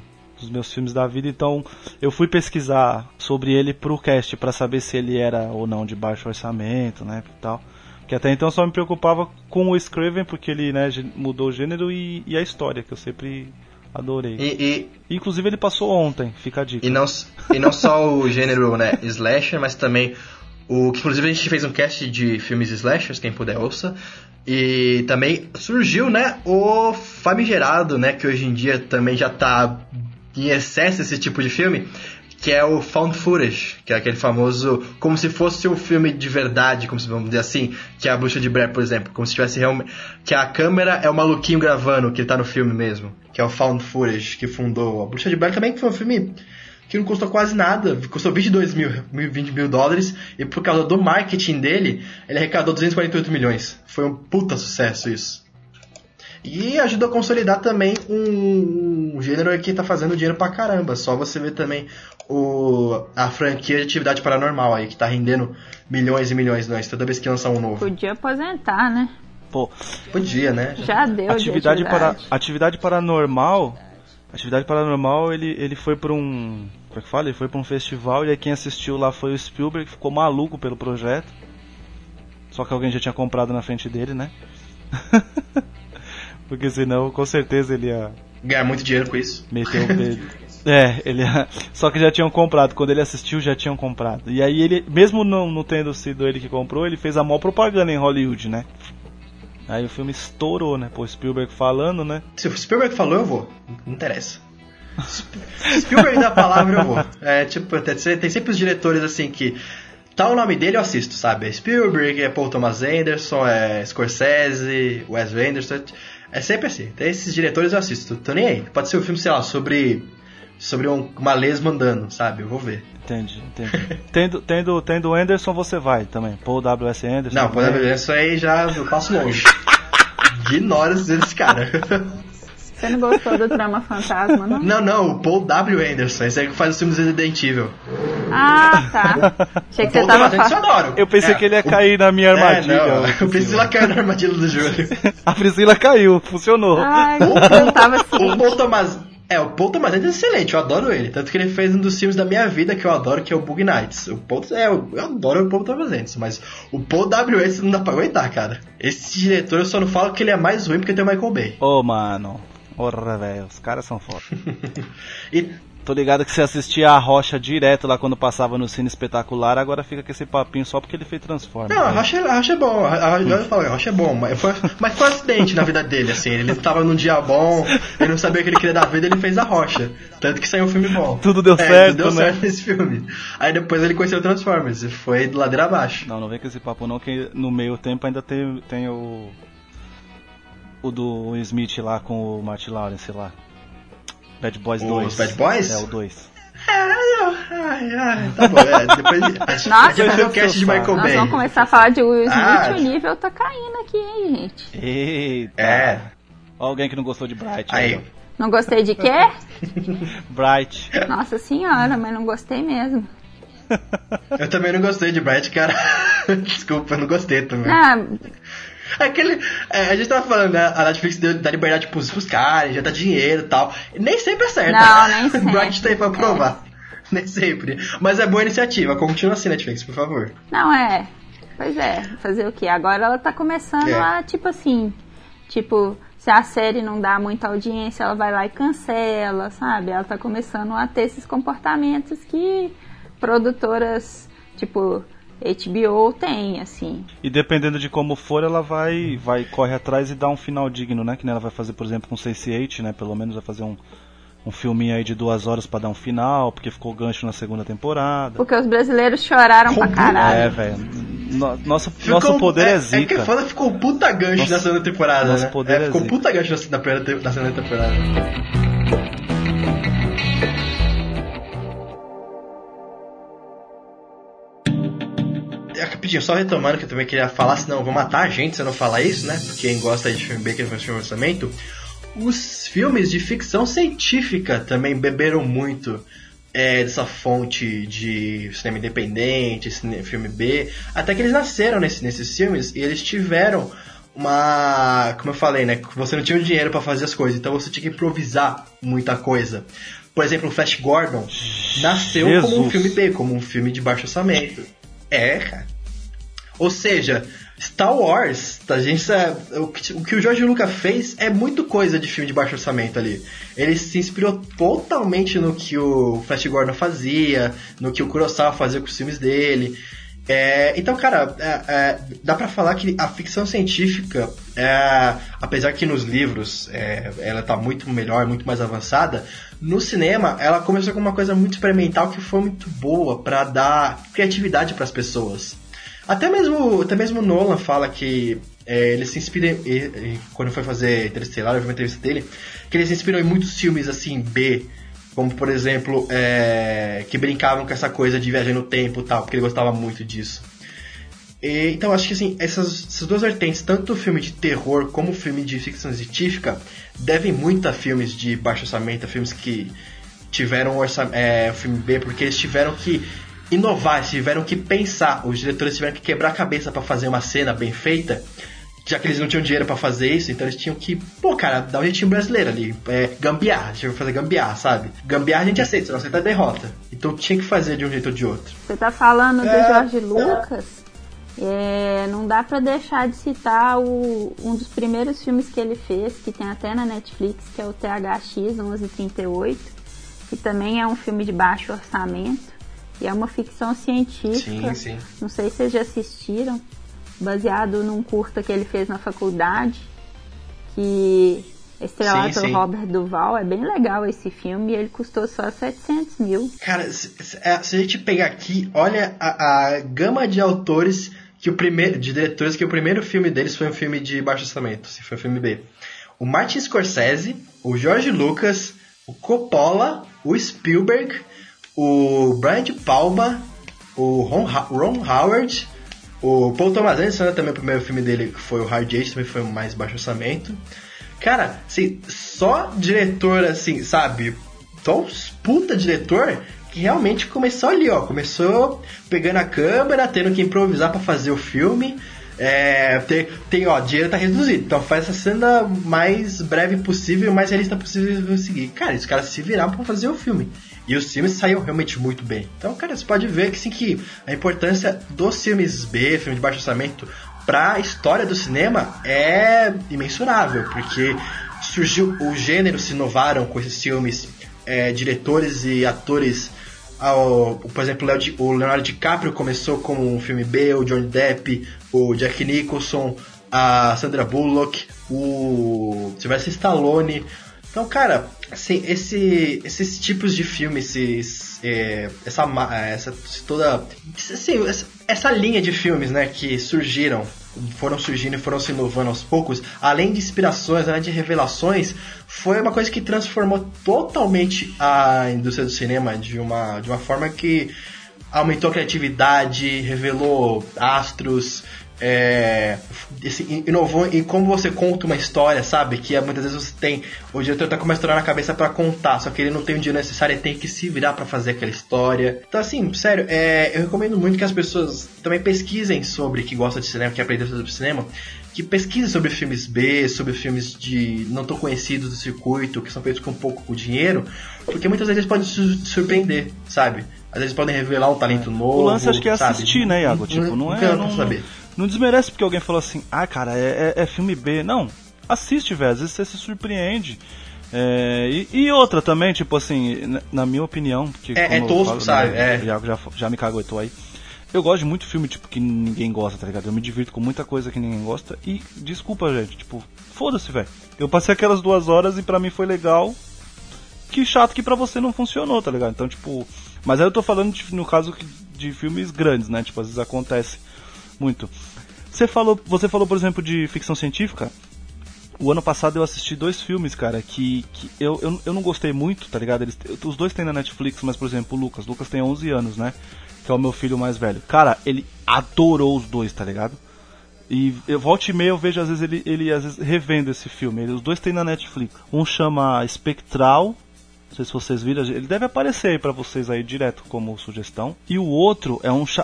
meus filmes da vida, então eu fui pesquisar sobre ele pro cast pra saber se ele era ou não de baixo orçamento, né, e tal, que até então só me preocupava com o Scriven, porque ele, né, mudou o gênero e a história, que eu sempre adorei. Inclusive ele passou ontem, fica a dica. E não só o gênero, né, slasher, mas também que inclusive a gente fez um cast de filmes slashers, quem puder ouça. E também surgiu, né, o famigerado, né, que hoje em dia também já tá em excesso esse tipo de filme, que é o found footage, que é aquele famoso, como se fosse um filme de verdade, como se, vamos dizer assim, que é a Bruxa de Blair, por exemplo, como se tivesse realmente, que a câmera é o maluquinho gravando, que tá no filme mesmo, que é o found footage, que fundou a Bruxa de Blair também, que foi um filme que não custou quase nada, custou $22 mil, e por causa do marketing dele, ele arrecadou 248 milhões, foi um puta sucesso isso. E ajudou a consolidar também um gênero que tá fazendo dinheiro pra caramba. Só você ver também a franquia de Atividade Paranormal aí, que tá rendendo milhões e milhões de dólares toda vez que lança um novo. Podia aposentar, né? Pô, podia, né? Já deu Atividade Paranormal, ele foi pra um... Como é que fala? Ele foi pra um festival e aí quem assistiu lá foi o Spielberg, ficou maluco pelo projeto. Só que alguém já tinha comprado na frente dele, né? Porque senão, com certeza, ele ia... ganhar muito dinheiro com isso. Meteu o dedo. Só que já tinham comprado. Quando ele assistiu, já tinham comprado. E aí ele, mesmo não tendo sido ele que comprou, ele fez a maior propaganda em Hollywood, né? Aí o filme estourou, né? Pô, Spielberg falando, né? Se o Spielberg falou, eu vou. Não interessa. Spielberg dá a palavra, eu vou. É, tipo, tem sempre os diretores, assim, que... tá o nome dele, eu assisto, sabe? É Spielberg, é Paul Thomas Anderson, é Scorsese, Wes Anderson... é sempre assim, até esses diretores eu assisto, tô nem aí. Pode ser um filme, sei lá, sobre uma lesma andando, sabe? Eu vou ver. Entendi. tendo Anderson, você vai também. Paul W.S. Anderson. Não, Paul W.S. Anderson aí já eu passo longe. Ignora esse cara. Você não gostou do Trama Fantasma, não? Não, o Paul W. Anderson, esse aí que faz os filmes Resident Evil. Ah, tá. Achei que você tava falando. Eu pensei que ele ia cair na minha armadilha. Não, a Priscila caiu na armadilha do Júlio. A Priscila caiu, funcionou. Ai, eu tava assim. O Paul Thomas... o Paul Thomas é excelente, eu adoro ele. Tanto que ele fez um dos filmes da minha vida que eu adoro, que é o Bug Nights. Eu adoro o Paul Thomas Anderson, mas o Paul W.S. não dá pra aguentar, cara. Esse diretor, eu só não falo que ele é mais ruim porque tem o Michael Bay. Mano... Porra, velho, os caras são foda. Tô ligado que você assistia a Rocha direto lá quando passava no Cine Espetacular, agora fica com esse papinho só porque ele fez Transforma. Não, a Rocha é bom, a Rocha é bom, mas foi um acidente na vida dele, assim, ele tava num dia bom, ele não sabia o que ele queria da vida, ele fez a Rocha, tanto que saiu um filme bom. Tudo deu certo, tudo deu certo nesse filme. Aí depois ele conheceu o Transformers e foi de ladeira abaixo. Não vem com esse papo não, que no meio tempo ainda tem o do Smith lá com o Martin Lawrence lá. Bad Boys 2. Bad Boys? É, o 2. Tá bom, depois vai ter o cast de Michael Bay. Nós vamos começar a falar de Will Smith, o nível tá caindo aqui, hein, gente? Eita. Alguém que não gostou de Bright. Aí. Não gostei de quê? Bright. Nossa senhora, mas não gostei mesmo. Eu também não gostei de Bright, cara. Desculpa, eu não gostei também. A gente tava falando, né? A Netflix dá liberdade pros caras, já dá dinheiro e tal. Nem sempre é certo. Não, nem sempre. O Bright tá aí pra provar. Nem sempre. Mas é boa iniciativa. Continua assim, Netflix, por favor. Não, é. Pois é. Fazer o quê? Agora ela tá começando a, tipo assim... Tipo, se a série não dá muita audiência, ela vai lá e cancela, sabe? Ela tá começando a ter esses comportamentos que produtoras, tipo... HBO tem, assim. E dependendo de como for, ela vai corre atrás e dá um final digno, né? Que ela vai fazer, por exemplo, com Sense8, né? Pelo menos vai fazer um filminho aí de 2 horas pra dar um final, porque ficou gancho na segunda temporada. Porque os brasileiros choraram pra caralho. É, velho. Nosso poder é zica. É que foda, ficou um puta gancho da segunda temporada. Nosso poder é zica. Ficou um puta gancho da segunda temporada. Rapidinho, só retomando que eu também queria falar, senão eu vou matar a gente se eu não falar isso, né? Porque quem gosta de filme B que faz filme orçamento. Os filmes de ficção científica também beberam muito dessa fonte de cinema independente, filme B, até que eles nasceram nesses filmes e eles tiveram uma... Como eu falei, né? Você não tinha o dinheiro pra fazer as coisas, então você tinha que improvisar muita coisa. Por exemplo, o Flash Gordon nasceu como um filme B, como um filme de baixo orçamento. Cara. Ou seja... Star Wars, a gente sabe, o que o George Lucas fez é muito coisa de filme de baixo orçamento ali. Ele se inspirou totalmente no que o Flash Gordon fazia, no que o Kurosawa fazia com os filmes dele. Então, cara, dá pra falar que a ficção científica, apesar que nos livros ela tá muito melhor, muito mais avançada, no cinema ela começou com uma coisa muito experimental que foi muito boa pra dar criatividade pras pessoas. Até mesmo Nolan fala que ele se inspira, quando foi fazer Interestelar, eu vi uma entrevista dele, que ele se inspirou em muitos filmes assim, B, como por exemplo, que brincavam com essa coisa de viajar no tempo e tal, porque ele gostava muito disso. Então acho que assim, essas duas vertentes, tanto o filme de terror como o filme de ficção científica, devem muito a filmes de baixo orçamento, a filmes que tiveram filme B, porque eles tiveram que inovar, tiveram que pensar, os diretores tiveram que quebrar a cabeça pra fazer uma cena bem feita, já que eles não tinham dinheiro pra fazer isso, então eles tinham que, dar um jeitinho brasileiro ali, gambiarra, tinha que fazer gambiarra, sabe? Gambiarra a gente aceita, senão aceita a derrota. Então tinha que fazer de um jeito ou de outro. Você tá falando do Jorge Lucas, não dá pra deixar de citar um dos primeiros filmes que ele fez, que tem até na Netflix, que é o THX 1138, que também é um filme de baixo orçamento. E é uma ficção científica, sim. Não sei se vocês já assistiram, baseado num curta que ele fez na faculdade, que estrelado pelo Robert Duval. É bem legal esse filme e ele custou só 700 mil. Cara, se a gente pegar aqui, olha a gama de autores, de diretores, que o primeiro filme deles foi um filme de baixo orçamento, se foi um filme B. O Martin Scorsese, o George Lucas, o Coppola, o Spielberg... o Brian de Palma, o Ron Howard, o Paul Thomas Anderson, também o primeiro filme dele, que foi o Hard Eight, também foi mais baixo orçamento. Cara, assim, só diretor, assim, sabe? Só uns puta diretor que realmente começou ali, ó. Começou pegando a câmera, tendo que improvisar pra fazer o filme. Tem, dinheiro tá reduzido, então faz essa cena mais breve possível, mais realista possível de conseguir. Cara, os caras se viraram pra fazer o filme. E os filmes saíram realmente muito bem. Então, cara, você pode ver que, assim, que a importância dos filmes B, filme de baixo orçamento, pra história do cinema é imensurável, porque surgiu o gênero, se inovaram com esses filmes, diretores e atores. Por exemplo, o Leonardo DiCaprio começou com um filme B, o Johnny Depp, o Jack Nicholson, a Sandra Bullock, o Sylvester Stallone. Então, cara, assim, esses tipos de filme, essa linha de filmes, né, que foram surgindo e foram se inovando aos poucos, além de inspirações, além de revelações, foi uma coisa que transformou totalmente a indústria do cinema de uma forma que aumentou a criatividade, revelou astros, inovou em como você conta uma história, sabe? Que muitas vezes você tem, o diretor tá com uma história na cabeça pra contar, só que ele não tem o dinheiro necessário, ele tem que se virar pra fazer aquela história. Então, assim, sério, eu recomendo muito que as pessoas também pesquisem sobre, que gostam de cinema, que aprendem sobre cinema, que pesquisem sobre filmes B, sobre filmes de não tão conhecidos do circuito, que são feitos com pouco dinheiro, porque muitas vezes podem surpreender, sabe? Às vezes podem revelar um talento novo. O lance, acho que é, sabe, assistir, né, Iago? Não desmerece porque alguém falou assim, cara, é filme B. Não, assiste, velho, às vezes você se surpreende. E outra também, tipo assim, na minha opinião... Porque tosco, sabe? Iago já me caguetou aí. Eu gosto de muito filme, tipo, que ninguém gosta, tá ligado? Eu me divirto com muita coisa que ninguém gosta e, desculpa, gente, tipo, foda-se, velho. Eu passei aquelas 2 horas e pra mim foi legal. Que chato que pra você não funcionou, tá ligado? Então, tipo... Mas aí eu tô falando, no caso, de filmes grandes, né? Tipo, às vezes acontece... muito. Você falou, por exemplo, de ficção científica. O ano passado eu assisti 2 filmes, cara, que eu não gostei muito, tá ligado? Os 2 tem na Netflix, mas, por exemplo, o Lucas tem 11 anos, né? Que é o meu filho mais velho. Cara, ele adorou os 2, tá ligado? E eu volta e meia eu vejo, às vezes, ele às vezes revendo esse filme. Os 2 tem na Netflix. Um chama Espectral, não sei se vocês viram, ele deve aparecer aí pra vocês aí direto como sugestão. E o outro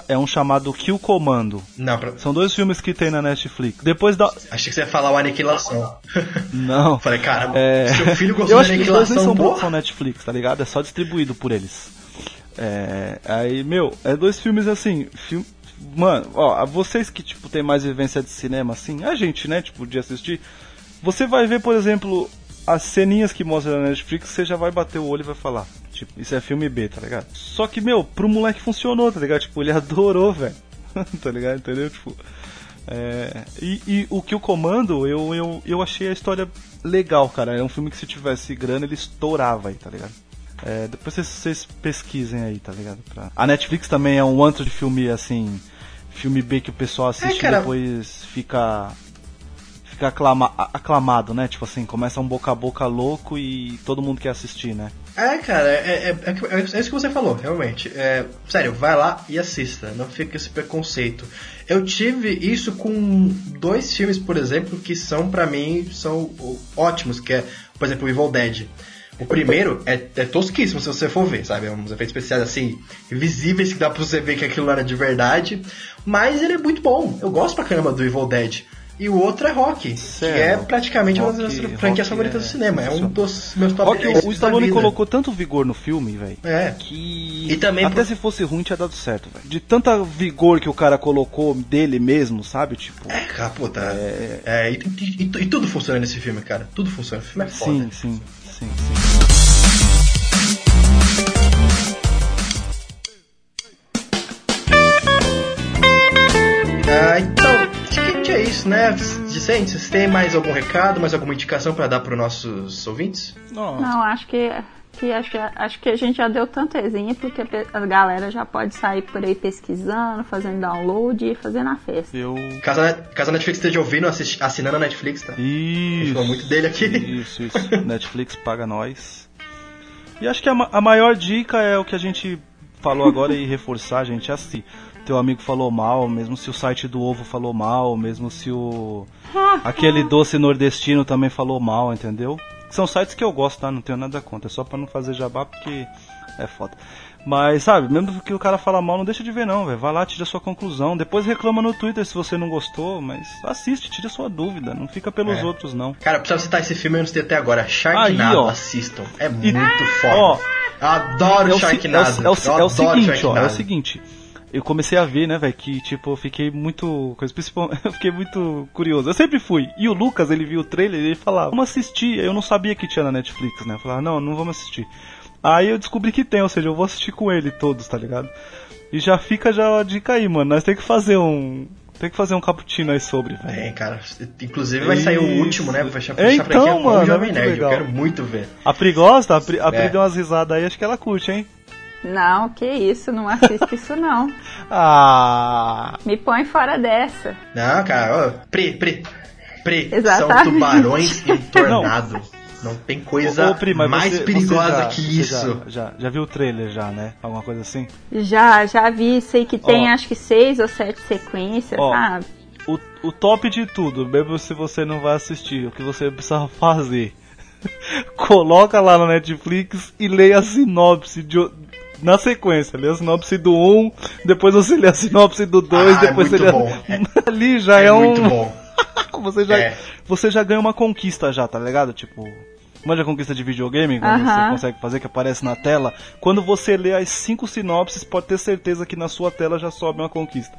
é um chamado Kill Commando. Não, são 2 filmes que tem na Netflix. Depois da... Achei que você ia falar o Aniquilação. Não. Falei, cara, seu filho gostou da Aniquilação. Eu acho que os 2 nem são bons na Netflix, tá ligado? É só distribuído por eles. Aí, é 2 filmes assim... Mano, ó, vocês que, tipo, tem mais vivência de cinema, assim, a gente, né, tipo, de assistir, você vai ver, por exemplo, as ceninhas que mostra na Netflix, você já vai bater o olho e vai falar, tipo, isso é filme B, tá ligado? Só que, pro moleque funcionou, tá ligado? Tipo, ele adorou, velho, tá ligado? Entendeu? Tipo, e o que eu comando, eu achei a história legal, cara, é um filme que se tivesse grana, ele estourava aí, tá ligado? Depois vocês pesquisem aí, tá ligado? A Netflix também é um antro de filme, assim, filme B que o pessoal assiste e depois fica aclamado, né? Tipo assim, começa um boca a boca louco e todo mundo quer assistir, né? Cara, é isso que você falou, realmente. Sério, vai lá e assista, não fica esse preconceito. Eu tive isso com 2 filmes, por exemplo, que são, pra mim, são ótimos, que é, por exemplo, Evil Dead. O primeiro é tosquíssimo se você for ver, sabe? É uns efeitos especiais, assim, visíveis, que dá pra você ver que aquilo era de verdade. Mas ele é muito bom. Eu gosto pra caramba do Evil Dead. E o outro é Rocky, que é praticamente uma das franquias favoritas do cinema. É um dos meus top 3. O Stallone colocou tanto vigor no filme, velho, que e também até se fosse ruim tinha dado certo, velho. De tanta vigor que o cara colocou dele mesmo, sabe? Tipo... cara, puta. E tudo funciona nesse filme, cara. Tudo funciona. O filme é foda. Sim. Então, é isso, né? Vicente, vocês têm mais algum recado, mais alguma indicação pra dar pros nossos ouvintes? Não, acho que a gente já deu tanta exemplo que a galera já pode sair por aí pesquisando, fazendo download e fazendo a festa. Caso a Netflix esteja ouvindo, assinando a Netflix, tá? Isso. A gente falou muito dele aqui. Isso. Netflix paga nós. E acho que a maior dica é o que a gente falou agora e reforçar, a gente, assim. Teu amigo falou mal, mesmo se o site do ovo falou mal, mesmo se o... aquele doce nordestino também falou mal, entendeu? São sites que eu gosto, tá? Não tenho nada contra, é só pra não fazer jabá porque é foda. Mas, sabe, mesmo que o cara fala mal, não deixa de ver não, velho. Vai lá, tira a sua conclusão, depois reclama no Twitter se você não gostou, mas assiste, tira a sua dúvida, não fica pelos outros não. Cara, precisa citar esse filme, eu não citei até agora, Sharknado, aí, assistam, é muito foda. Adoro Sharknado. É o seguinte... Eu comecei a ver, né, velho, que, tipo, eu fiquei muito curioso. Eu sempre fui. E o Lucas, ele viu o trailer e ele falava, vamos assistir. Eu não sabia que tinha na Netflix, né? Eu falava, não vamos assistir. Aí eu descobri que tem, ou seja, eu vou assistir com ele todos, tá ligado? E já fica a dica aí, mano. Nós tem que fazer um cappuccino aí sobre, velho. Cara. Inclusive vai sair o último, né? Vai fechar pra aqui, mano, Jovem Nerd. Legal. Eu quero muito ver. A Pri gosta? A Pri deu umas risadas aí, acho que ela curte, hein? Não, que isso, não assisto isso não. Me põe fora dessa. Não, cara, ó, Pri, exatamente. São tubarões e tornado. Não tem coisa Pri, mais perigosa que isso. Já viu o trailer já, né? Alguma coisa assim? Já vi, sei que tem acho que 6 ou 7 sequências, sabe? O top de tudo, mesmo se você não vai assistir, o que você precisa fazer, coloca lá na Netflix e leia a sinopse na sequência, lê a sinopse do 1, depois você lê a sinopse do 2, depois você lê... Bom. Ali já é muito bom. Você já ganha uma conquista já, tá ligado? Tipo, manja conquista de videogame, quando você consegue fazer, que aparece na tela. Quando você lê as 5 sinopses, pode ter certeza que na sua tela já sobe uma conquista.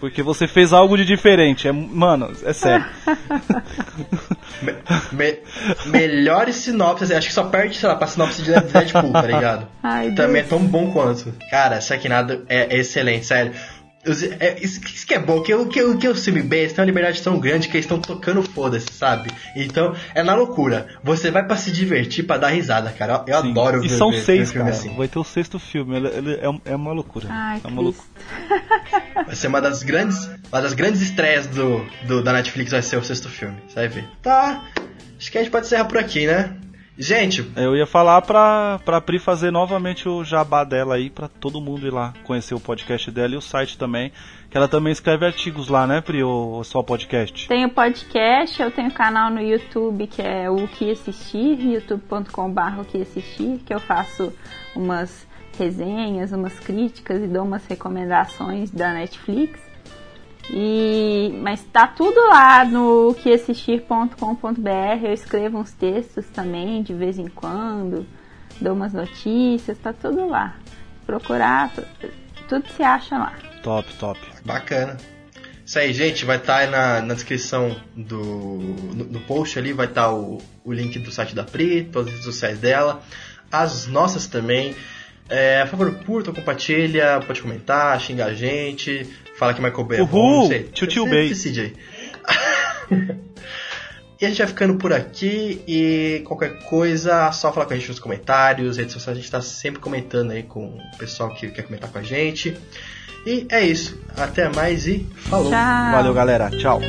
Porque você fez algo de diferente. Mano, é sério. Melhores sinopses, acho que só perde, sei lá, pra sinopse de Deadpool, tá ligado? Também é tão bom quanto. Cara, Sharknado é excelente, sério. Isso que é bom, que o filme B, eles têm uma liberdade tão grande que eles estão tocando foda-se, sabe? Então, é na loucura. Você vai pra se divertir, pra dar risada, cara. Eu Sim. adoro ver são seis, filme cara. Assim. Vai ter o sexto filme, ele é uma loucura. Ai, é uma loucura. Vai ser uma das grandes estreias da Netflix, vai ser o sexto filme. Você vai ver. Tá, acho que a gente pode encerrar por aqui, né? Gente, eu ia falar pra Pri fazer novamente o jabá dela aí, pra todo mundo ir lá conhecer o podcast dela e o site também, que ela também escreve artigos lá, né, Pri, ou só podcast? Tenho podcast, eu tenho canal no YouTube que é o Que Assistir, youtube.com.br O Que Assistir, que eu faço umas resenhas, umas críticas e dou umas recomendações da Netflix. Mas tá tudo lá no queassistir.com.br. Eu escrevo uns textos também de vez em quando, dou umas notícias, tá tudo lá. Procurar, tudo se acha lá. Top. Bacana. Isso aí, gente, vai estar na descrição do post ali, vai estar o link do site da Pri, todas as redes sociais dela, as nossas também. Por favor, curta, compartilha, pode comentar, xingar a gente, fala que Michael Bay é bom, não sei. Tio Bay. Decide aí. E a gente vai ficando por aqui, e qualquer coisa, só falar com a gente nos comentários, redes sociais, a gente tá sempre comentando aí com o pessoal que quer comentar com a gente. E é isso, até mais e falou. Tchau. Valeu, galera, tchau.